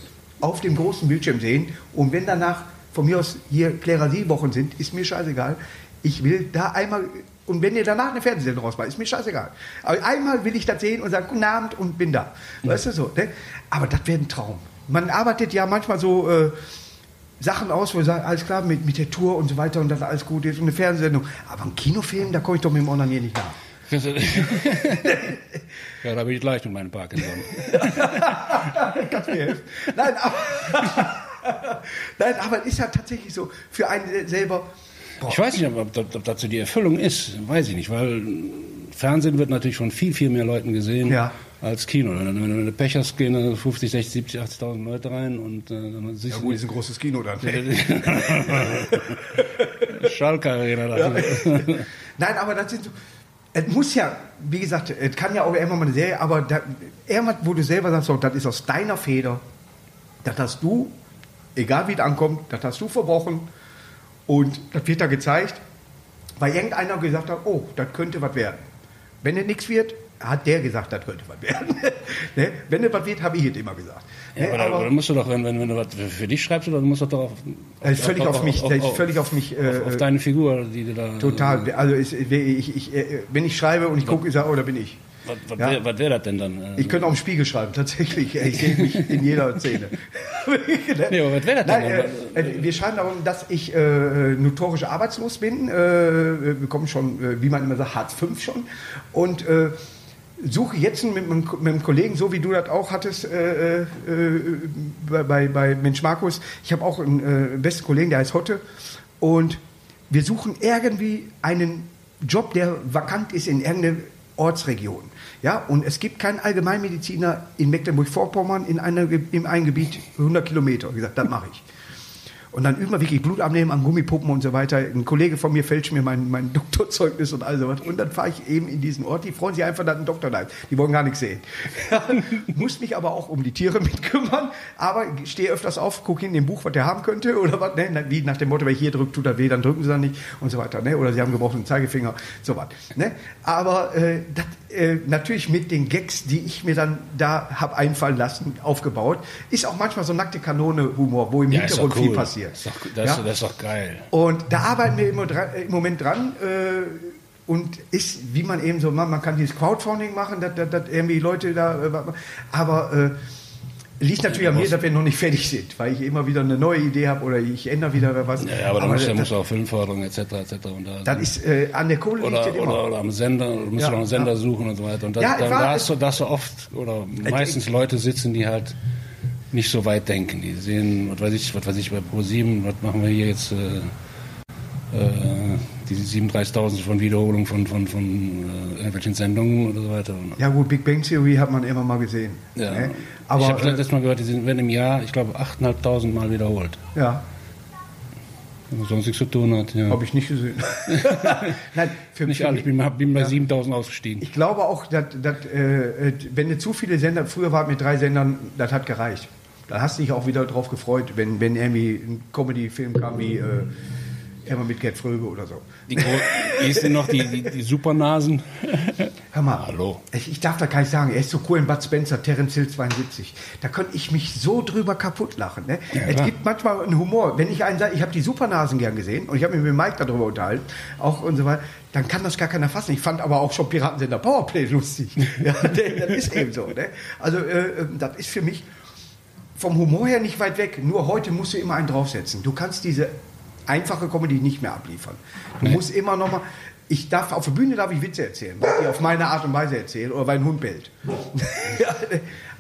auf dem großen Bildschirm sehen. Und wenn danach von mir aus hier Klerasil-Wochen sind, ist mir scheißegal. Ich will da einmal, und wenn ihr danach eine Fernsehsendung rausmacht, ist mir scheißegal. Aber einmal will ich das sehen und sagen, guten Abend und bin da. Mhm. Weißt du so, ne? Aber das wäre ein Traum. Man arbeitet ja manchmal so... Äh, Sachen aus, wo wir sagen, alles klar, mit, mit der Tour und so weiter und dass alles gut ist und eine Fernsehsendung. Aber ein Kinofilm, da komme ich doch mit dem Onanier nicht nach. Ja, da bin ich leicht um meinen Park genommen. Kannst mir helfen. Nein, aber, nein, aber es ist ja tatsächlich so, für einen selber... Boah. Ich weiß nicht, ob, ob das so die Erfüllung ist, weiß ich nicht, weil Fernsehen wird natürlich von viel, viel mehr Leuten gesehen. Ja. Als Kino. Wenn du Pech hast, gehen fünfzig, sechzig, siebzig, achtzigtausend Leute rein und äh, dann siehst ja, du... Ja gut, ist ein großes Kino dann. Schalke Arena. Ja. Nein, aber das sind so... Es muss ja, wie gesagt, es kann ja auch irgendwann mal eine Serie, aber da, irgendwann, wo du selber sagst, so, das ist aus deiner Feder, das hast du, egal wie es ankommt, das hast du verbrochen und das wird da gezeigt, weil irgendeiner gesagt hat, oh, das könnte was werden. Wenn es nichts wird... hat der gesagt, das könnte was werden. Ne? Wenn es was wird, habe ich es immer gesagt. Ne? Ja, aber, aber dann musst du doch, wenn, wenn, wenn du was für dich schreibst, dann musst du doch auf... auf völlig auf, auf, auf mich, auf, auf, völlig auf mich... Äh, auf, auf deine Figur, die du da... Total, also ich, ich, ich, wenn ich schreibe und ich gucke, ich sage, oh, da bin ich. Was, was ja? wäre wär das denn dann? Ich könnte auch im Spiegel schreiben, tatsächlich. Ich sehe mich in jeder Szene. Nee, aber was wäre das denn? Nein, äh, wir schreiben darum, dass ich äh, notorisch arbeitslos bin. Äh, wir kommen schon, wie man immer sagt, Hartz fünf schon. Und... Äh, suche jetzt mit meinem Kollegen, so wie du das auch hattest, äh, äh, bei, bei Mensch Markus. Ich habe auch einen äh, besten Kollegen, der heißt Hotte. Und wir suchen irgendwie einen Job, der vakant ist in irgendeiner Ortsregion. Ja? Und es gibt keinen Allgemeinmediziner in Mecklenburg-Vorpommern in, einer, in einem Gebiet hundert Kilometer. Ich gesagt, das mache ich. Und dann üben wir wirklich Blut abnehmen an Gummipuppen und so weiter. Ein Kollege von mir fälscht mir mein, mein Doktorzeugnis und all sowas. Und dann fahre ich eben in diesen Ort. Die freuen sich einfach, dass ein Doktor da ist. Die wollen gar nichts sehen. Muss mich aber auch um die Tiere mitkümmern. Aber stehe öfters auf, gucke in dem Buch, was der haben könnte. Oder was, ne? Wie nach dem Motto, wenn ich hier drücke, tut er weh, dann drücken sie dann nicht. Und so weiter. Ne? Oder sie haben gebrochenen Zeigefinger. So was. Ne? Aber äh, das, äh, natürlich mit den Gags, die ich mir dann da habe einfallen lassen, aufgebaut. Ist auch manchmal so nackte Kanone-Humor, wo im ja, Hintergrund cool. viel passiert. Das ist, doch, das, ja? das ist doch geil. Und da arbeiten wir immer dran, im Moment dran äh, und ist, wie man eben so macht, man kann dieses Crowdfunding machen, dass, dass, dass irgendwie Leute da, äh, aber äh, liegt natürlich an mir, dass wir noch nicht fertig sind, weil ich immer wieder eine neue Idee habe oder ich ändere wieder was. Ja, ja aber, aber da musst du das, auch Filmförderung et cetera et cetera. Und da, das ist äh, an der Kohle liegt oder, immer. Oder, oder am Sender, du musst ja, noch einen Sender ja. suchen und so weiter. Und das, ja, dann, war, da hast du, dass du oft oder meistens ich, Leute sitzen, die halt nicht so weit denken. Die sehen, was weiß ich, was weiß ich bei Pro sieben, was machen wir hier jetzt, äh, äh, diese siebenunddreißigtausend von Wiederholungen von, von, von äh, irgendwelchen Sendungen oder so weiter. Ja gut, Big Bang Theory hat man immer mal gesehen. Ja. Ne? Aber, ich habe äh, letztes Mal gehört, die werden im Jahr, ich glaube, achttausendfünfhundert Mal wiederholt. Ja. was sonst nichts zu tun hat. Ja. Habe ich nicht gesehen. Nein, für nicht alle. Ich bin, bin bei ja. siebentausend ausgestiegen. Ich glaube auch, dass, dass, äh, wenn du zu viele Sender, früher war es mit drei Sendern, das hat gereicht. Da hast du dich auch wieder drauf gefreut, wenn, wenn irgendwie ein Comedy-Film kam wie äh, Emma mit Gerd Fröbe oder so. Die Gro- sind noch die, die, die Supernasen. Hör mal, hallo. Ich, ich darf da gar nicht sagen, er ist so cool in Bud Spencer, Terence Hill zweiundsiebzig. Da könnte ich mich so drüber kaputt lachen. Ne? Ja, es gibt manchmal einen Humor. Wenn ich einen sage, ich habe die Supernasen gern gesehen und ich habe mich mit Mike darüber unterhalten, auch und so weiter, dann kann das gar keiner fassen. Ich fand aber auch schon Piratensender Powerplay lustig. Ja, das ist eben so. Ne? Also äh, das ist für mich vom Humor her nicht weit weg. Nur heute musst du immer einen draufsetzen. Du kannst diese einfache Comedy nicht mehr abliefern. Du nee. musst immer noch mal. Ich darf auf der Bühne darf ich Witze erzählen, weil die auf meine Art und Weise erzählen oder weil ein Hund bellt. Ja,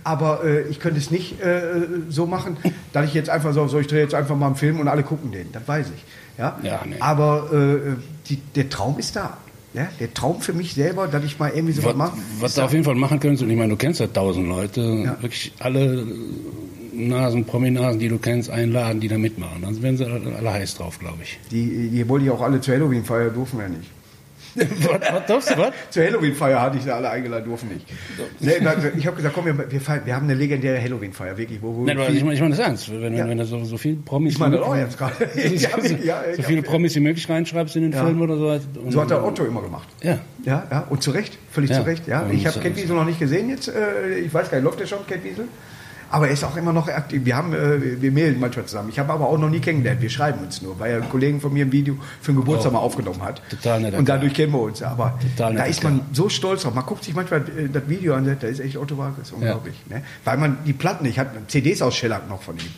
aber äh, ich könnte es nicht äh, so machen, dass ich jetzt einfach so, so ich drehe jetzt einfach mal einen Film und alle gucken den. Das weiß ich. Ja. ja nee. Aber äh, die, der Traum ist da. Ja, der Traum für mich selber, dass ich mal irgendwie so was mache. Was du auf jeden Fall machen könntest, und ich meine, du kennst ja tausend Leute, ja. wirklich alle Nasen, Prominasen, die du kennst, einladen, die da mitmachen. Dann wären sie alle heiß drauf, glaube ich. Die, die wollte ich auch alle zur Halloween-Feier, durften wir nicht. was, was darfst du, was? Zur Halloween-Feier hatte ich sie alle eingeladen, durften nicht. Nee, ich habe gesagt, komm, wir, wir, feiern, wir haben eine legendäre Halloween-Feier, wirklich. Wo, wo Nein, aber ich meine ich mein das ernst, wenn, ja. wenn du so, so viele Promis... Ich meine das auch ernst gerade. So, so, ja, so viele Promis wie möglich reinschreibst in den ja. Film oder so. Und so hat der Otto immer gemacht. Ja. Ja, ja. Und zu Recht, völlig ja. zu Recht. Ja. Ich habe Cat Wiesel noch nicht gesehen jetzt. Ich weiß gar nicht, läuft der schon, Cat Wiesel? Aber er ist auch immer noch aktiv. Wir haben, äh, wir mailen manchmal zusammen. Ich habe aber auch noch nie kennengelernt. Wir schreiben uns nur, weil er einen Kollegen von mir ein Video für den Geburtstag oh, mal aufgenommen hat. Total nett. Und dadurch kennen wir uns. Aber total da ist man so stolz drauf. Man guckt sich manchmal äh, das Video an, da ist echt Otto Walkes, unglaublich. Ja. Ne? Weil man die Platten, ich hatte C Ds aus Schellack noch von ihm.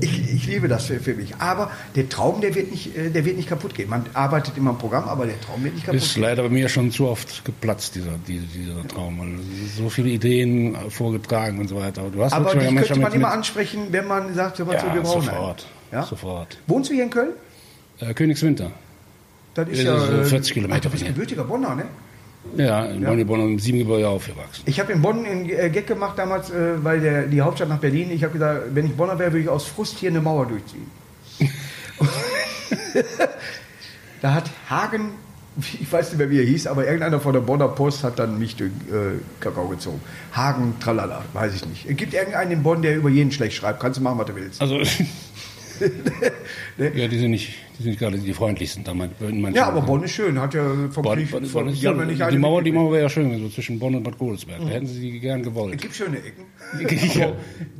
ich, ich liebe das für, für mich. Aber der Traum, der wird nicht, der wird nicht kaputt gehen. Man arbeitet immer im Programm, aber der Traum wird nicht kaputt gehen. Ist leider bei mir schon zu oft geplatzt, dieser, dieser, dieser Traum. Also, so viele Ideen vorgetragen und so weiter. Aber, du hast aber die könnte man mit, immer mit ansprechen, wenn man sagt, so was ja, wir brauchen sofort, ja? sofort. Wohnst du hier in Köln? Äh, Königswinter. Das ist, ist ja so vierzig Kilometer. Du bist gebürtiger Bonner, ne? Ja, in ja. Bonn, in Bonn im Siebengebirge aufgewachsen. Ich habe in Bonn einen äh, Gag gemacht damals, äh, weil der, die Hauptstadt nach Berlin, ich habe gesagt, wenn ich Bonner wäre, würde ich aus Frust hier eine Mauer durchziehen. Da hat Hagen, ich weiß nicht mehr, wie er hieß, aber irgendeiner von der Bonner Post hat dann mich durch äh, Kakao gezogen. Hagen, tralala, weiß ich nicht. Es gibt irgendeinen in Bonn, der über jeden schlecht schreibt. Kannst du machen, was du willst. Also... ne? Ja, die sind nicht, die sind nicht gerade die freundlichsten da. Ja, aber Bonn ist schön, hat ja vom Bonn, Krieg, Bonn, vom, Bonn die, ja, nicht die Mauer, die Mauer wäre ja schön, so zwischen Bonn und Bad Godesberg. Mhm. Da hätten sie die gern gewollt. Es gibt schöne Ecken. Ja.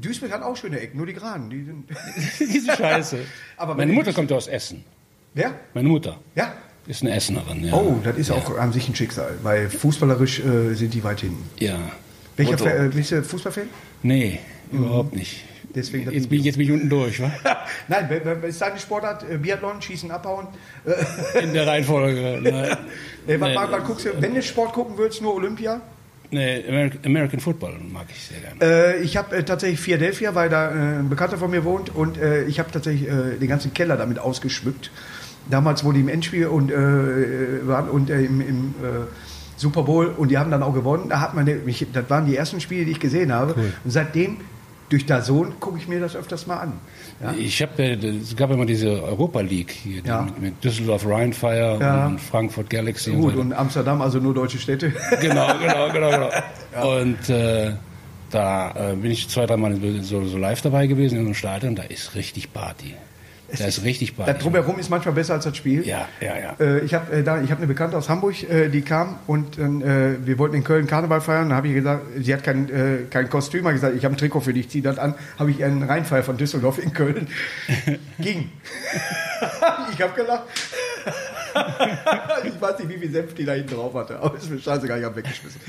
Duisburg hat auch schöne Ecken, nur die Granen, die sind die sind scheiße. Aber meine Mutter kommt aus Essen. Wer? Meine Mutter. Ja. Ist eine Essenerin. Ja. Oh, das ist ja. auch an sich ein Schicksal, weil fußballerisch äh, sind die weit hinten. Ja. Welcher Fan, äh, bist du Fußballfan? Nee, mhm. überhaupt nicht. Deswegen, jetzt bin ich jetzt bin ich unten durch, wa? Nein, es ist seine Sportart, Biathlon, Schießen, Abhauen. In der Reihenfolge. Nein. Nee, was, nee, mal, mal, guckst du, wenn du Sport gucken willst, nur Olympia? Nee, American Football mag ich sehr gerne. Äh, ich habe äh, tatsächlich Philadelphia, weil da äh, ein Bekannter von mir wohnt. Und äh, ich habe tatsächlich äh, den ganzen Keller damit ausgeschmückt. Damals, wo die im Endspiel und, äh, waren und äh, im... im äh, Super Bowl, und die haben dann auch gewonnen. Da hat man, das waren die ersten Spiele, die ich gesehen habe. Cool. Und seitdem, durch DAZN, gucke ich mir das öfters mal an. Ja? Ich habe, es gab immer diese Europa League hier, ja. mit, mit Düsseldorf Rheinfire ja. und Frankfurt Galaxy. Gut, und, so und Amsterdam, also nur deutsche Städte. Genau, genau, genau. genau. Ja. Und äh, da äh, bin ich zwei, dreimal so, so live dabei gewesen in einem Stadion. Da ist richtig Party. Da ist richtig Party. Das Drumherum ist manchmal besser als das Spiel. Ja, ja, ja. Äh, ich habe äh, hab eine Bekannte aus Hamburg, äh, die kam und äh, wir wollten in Köln Karneval feiern. Da habe ich gesagt, sie hat kein, äh, kein Kostüm, hat gesagt, ich habe ein Trikot für dich, zieh das an. Habe ich einen Rheinfeier von Düsseldorf in Köln. Ging. Ich habe gelacht. Ich weiß nicht, wie viel Senf die da hinten drauf hatte. Aber ist mir scheißegal, ich habe weggeschmissen.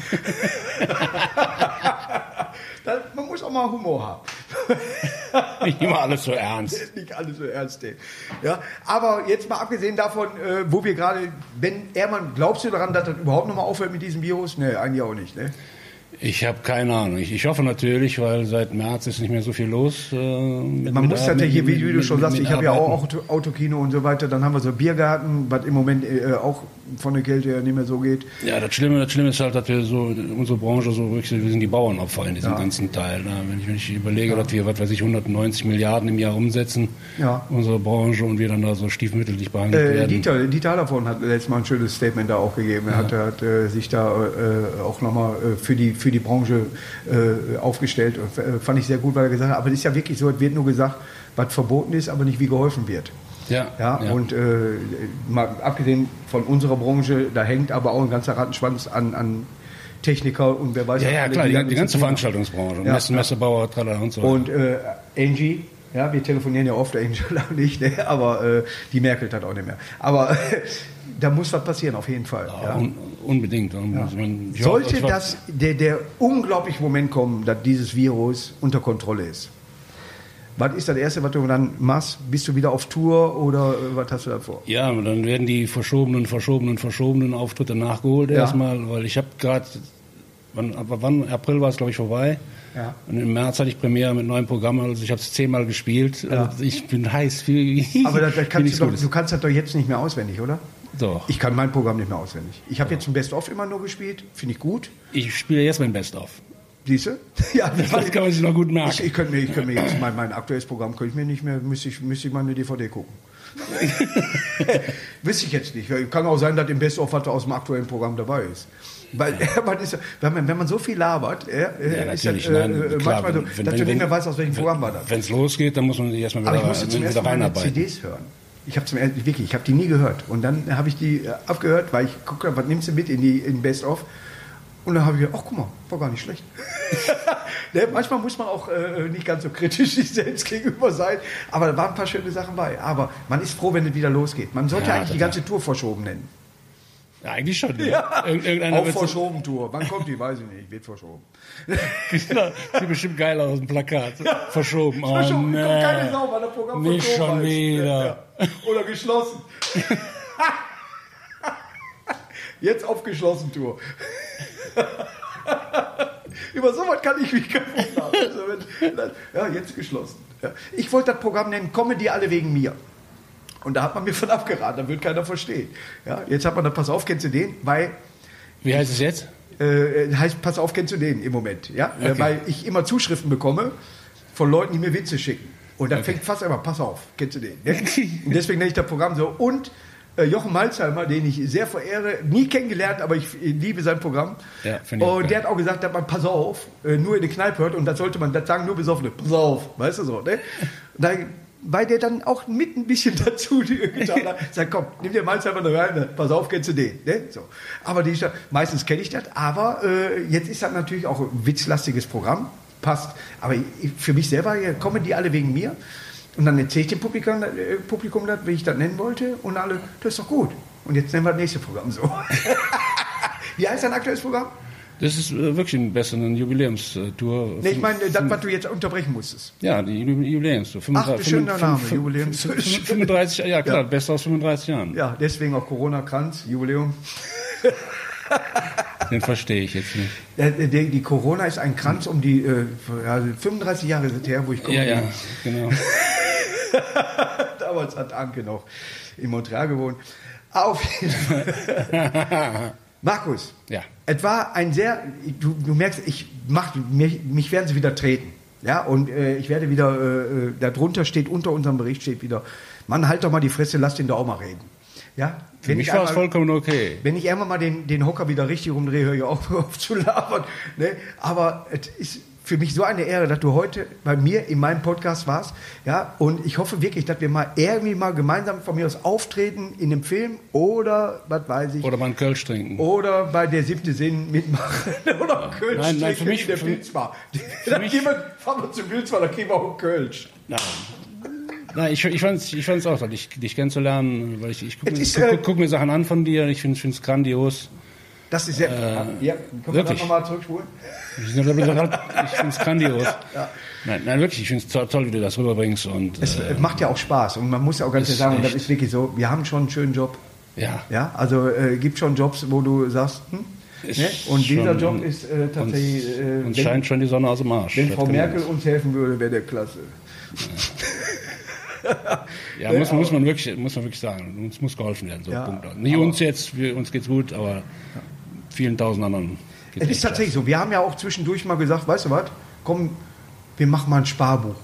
Das, man muss auch mal Humor haben. Nicht immer alles so ernst. Nicht alles so ernst, ey. Ja, aber jetzt mal abgesehen davon, äh, wo wir gerade, wenn Ehrmann, glaubst du daran, dass das überhaupt nochmal aufhört mit diesem Virus? Nee, eigentlich auch nicht, ne? Ich habe keine Ahnung. Ich, ich hoffe natürlich, weil seit März ist nicht mehr so viel los. Äh, mit, Man mit, muss halt ja hier, wie du schon sagst, ich habe ja auch Auto, Autokino und so weiter. Dann haben wir so Biergarten, was im Moment äh, auch von der Kälte her nicht mehr so geht. Ja, das Schlimme, das Schlimme ist halt, dass wir so, unsere Branche so wirklich, wir sind die Bauernopfer in diesem ja. ganzen Teil. Ne? Wenn, ich, wenn ich überlege, ja. dass wir, was weiß ich, hundertneunzig Milliarden im Jahr umsetzen, ja. unsere Branche, und wir dann da so stiefmütterlich behandelt äh, werden. Dieter, Dieter davon hat letztes Mal ein schönes Statement da auch gegeben. Er ja. hat, hat äh, sich da äh, auch nochmal äh, für die für die Branche äh, aufgestellt. Und, äh, fand ich sehr gut, weil er gesagt hat, aber es ist ja wirklich so, es wird nur gesagt, was verboten ist, aber nicht wie geholfen wird. Ja, ja, ja. Und äh, mal abgesehen von unserer Branche, da hängt aber auch ein ganzer Rattenschwanz an, an Techniker und wer weiß... Ja, ja, klar, die, die, die ganze Veranstaltungsbranche, ja, Messen, ja. Messebauer, tralala und so. Und äh, Angie... Ja, wir telefonieren ja oft, Angela nicht, ne? aber äh, die Merkel hat auch nicht mehr. Aber äh, da muss was passieren, auf jeden Fall. Ja, ja. Un- unbedingt. Ja. Man, Sollte hoffe, das, der, der unglaubliche Moment kommen, dass dieses Virus unter Kontrolle ist, was ist das Erste, was du dann machst? Bist du wieder auf Tour oder was hast du da vor? Ja, dann werden die verschobenen, verschobenen, verschobenen Auftritte nachgeholt ja. erstmal, weil ich habe gerade... Wann, ab wann? April war es, glaube ich, vorbei. Ja. Und im März hatte ich Premiere mit neuem Programm. Also ich habe es zehnmal gespielt. Ja. Also ich bin heiß. Aber das, das kannst du, doch, du kannst das doch jetzt nicht mehr auswendig, oder? Doch. Ich kann mein Programm nicht mehr auswendig. Ich habe ja. jetzt ein Best-of immer nur gespielt. Finde ich gut. Ich spiele jetzt mein Best-of. Siehst du? Ja, das, das kann man sich noch gut merken. Ich, ich könnte mir, ich könnte mir jetzt mein, mein aktuelles Programm könnte ich mir nicht mehr, müsste ich, müsste ich mal eine D V D gucken. Wüsste ich jetzt nicht. Kann auch sein, dass im Best-of was aus dem aktuellen Programm dabei ist. Weil, ja. man ist, wenn, man, wenn man so viel labert, äh, ja, ist das, äh, nein, klar, manchmal so, wenn, dass wenn, du nicht mehr weißt, aus welchem Programm war das. Wenn es losgeht, dann muss man sich erstmal wieder reinarbeiten. Aber ich musste zum ersten Mal C Ds hören. Ich habe zum ersten, wirklich, ich habe die nie gehört. Und dann habe ich die abgehört, weil ich gucke, was nimmst du mit in die in Best-of? Und dann habe ich gedacht, ach guck mal, war gar nicht schlecht. ne, manchmal muss man auch äh, nicht ganz so kritisch sich selbst gegenüber sein. Aber da waren ein paar schöne Sachen bei. Aber man ist froh, wenn es wieder losgeht. Man sollte ja, eigentlich die ganze war. Tour verschoben nennen. Ja, eigentlich schon. Ne? Ja. Irgendeiner auch verschoben Tour. Wann kommt die? Weiß ich nicht. Wird verschoben. genau. Sieht bestimmt geil aus dem Plakat. Ja. Verschoben. Oh, verschoben. Nee. Kommt keine Sau, weil das Programm nicht von Tour schon wieder. Ja. Oder geschlossen. Jetzt auf geschlossen Tour. Über sowas kann ich mich kaputt machen. Also wenn, dann, ja, jetzt geschlossen. Ja. Ich wollte das Programm nennen Comedy alle wegen mir. Und da hat man mir von abgeraten, da wird keiner verstehen. Ja, jetzt hat man da, pass auf, kennst du den? Weil Wie heißt ich, es jetzt? Äh, heißt, pass auf, kennst du den im Moment. Ja? Okay. Weil ich immer Zuschriften bekomme von Leuten, die mir Witze schicken. Und dann okay. fängt fast immer, pass auf, kennst du den. Ne? Und deswegen nenne ich das Programm so. Und äh, Jochen Malzheimer, den ich sehr verehre, nie kennengelernt, aber ich äh, liebe sein Programm. Ja, und der hat auch gesagt, dass man pass auf, äh, nur in der Kneipe hört. Und das sollte man das sagen, nur besoffene, pass auf, weißt du so. Ne? Und dann, weil der dann auch mit ein bisschen dazu getan hat, sagt, komm, nimm dir Malzheimer noch rein, pass auf, kennst du den. Ne? So. Aber die, meistens kenne ich das, aber äh, jetzt ist das natürlich auch ein witzlastiges Programm, passt. Aber ich, für mich selber, ja, kommen die alle wegen mir und dann erzähle ich dem Publikum, äh, Publikum das, wie ich das nennen wollte und alle, das ist doch gut. Und jetzt nennen wir das nächste Programm so. Wie heißt dein aktuelles Programm? Das ist wirklich ein besser, eine Jubiläumstour. Nee, ich meine, das, was du jetzt unterbrechen musstest. Ja, die Jubiläumstour. fünfunddreißig, ach, schöner Name, Jubiläumstour. fünfunddreißig, ja klar, ja. Besser aus fünfunddreißig Jahren. Ja, deswegen auch Corona-Kranz, Jubiläum. Den verstehe ich jetzt nicht. Die, die Corona ist ein Kranz um die äh, fünfunddreißig Jahre sind her, wo ich komme. Ja, ja, genau. Damals hat Anke noch in Montreal gewohnt. Auf jeden Fall. Markus, ja. Es war ein sehr, du, du merkst, ich mach, mich, mich werden sie wieder treten. Ja, und äh, ich werde wieder, äh, da drunter steht, unter unserem Bericht steht wieder, Mann, halt doch mal die Fresse, lass den da auch mal reden. Ja, wenn ich war es vollkommen okay. Wenn ich einmal mal den, den Hocker wieder richtig rumdrehe, höre ich auch auf zu labern. Ne? Aber es ist für mich so eine Ehre, dass du heute bei mir in meinem Podcast warst. Ja, und ich hoffe wirklich, dass wir mal irgendwie mal gemeinsam von mir aus auftreten in einem Film oder was weiß ich. Oder beim Kölsch trinken. Oder bei der siebte Sinn mitmachen. Oder ja. Kölsch nein, nein, trinken für mich, in der Pilzbar. Dann gehen wir, fahren wir zum Pilzbar, dann kriegen wir auch einen Kölsch. Nein. Nein, ich, ich fand's, ich fand's auch, dich, dich kennenzulernen, weil ich, ich gucke guck, guck, guck mir Sachen an von dir, ich finde es grandios. Das ist sehr... Äh, ja, können wir da nochmal zurückspulen? Ich finde es grandios. Ja, ja. Nein, nein, wirklich, ich finde es toll, toll, wie du das rüberbringst. Und, es äh, macht ja auch Spaß und man muss ja auch ganz klar sagen, das ist wirklich so, wir haben schon einen schönen Job. Ja. Ja, also äh, gibt schon Jobs, wo du sagst, hm, Ne? Und schon, dieser Job ist äh, tatsächlich... Uns, äh, uns wenn, scheint schon die Sonne aus dem Arsch. Wenn Frau Merkel ist. uns helfen würde, wäre der klasse. Ja, ja muss, muss, man wirklich, muss man wirklich sagen, uns muss geholfen werden. So ja, Punkt. Nicht uns jetzt, wir, uns geht's gut, aber ja. vielen tausend anderen geht's. Es ist tatsächlich so, wir haben ja auch zwischendurch mal gesagt, weißt du was, komm, wir machen mal ein Sparbuch.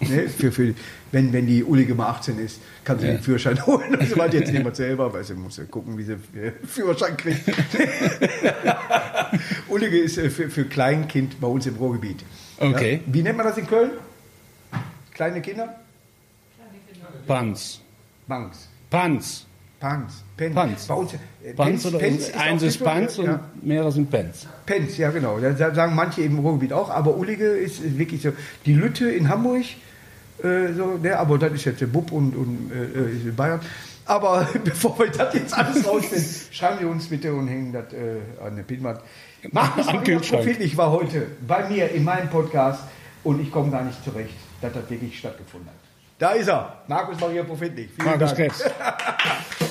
Ne? Für, für, wenn, wenn die Ullige mal achtzehn ist, kann sie ja. den Führerschein holen und so weiter. Jetzt nehmen wir selber, weil sie muss ja gucken, wie sie Führerschein kriegt. Ullige ist für, für Kleinkind bei uns im Ruhrgebiet. Okay. Ja? Wie nennt man das in Köln? Kleine Kinder? Panz. Banks. Panz. Panz. Pens. Panz. Bei uns, äh, Panz, Pens, oder Pens ist eins ist Panz und ja. mehrere sind Pens. Pens, ja genau. Da sagen manche im Ruhrgebiet auch, aber Ullige ist wirklich so. Die Lütte in Hamburg, äh, so, ne, aber das ist jetzt der Bub und, und äh, in Bayern. Aber bevor wir das jetzt alles rausfinden, schreiben wir uns bitte und hängen das äh, an der Pinwand. Macht das mal wieder Profil. Ich war heute bei mir in meinem Podcast und ich komme gar nicht zurecht, dass das wirklich stattgefunden hat. Da ist er, Markus Maria Profitlich. Vielen Markus Dank. Kretz.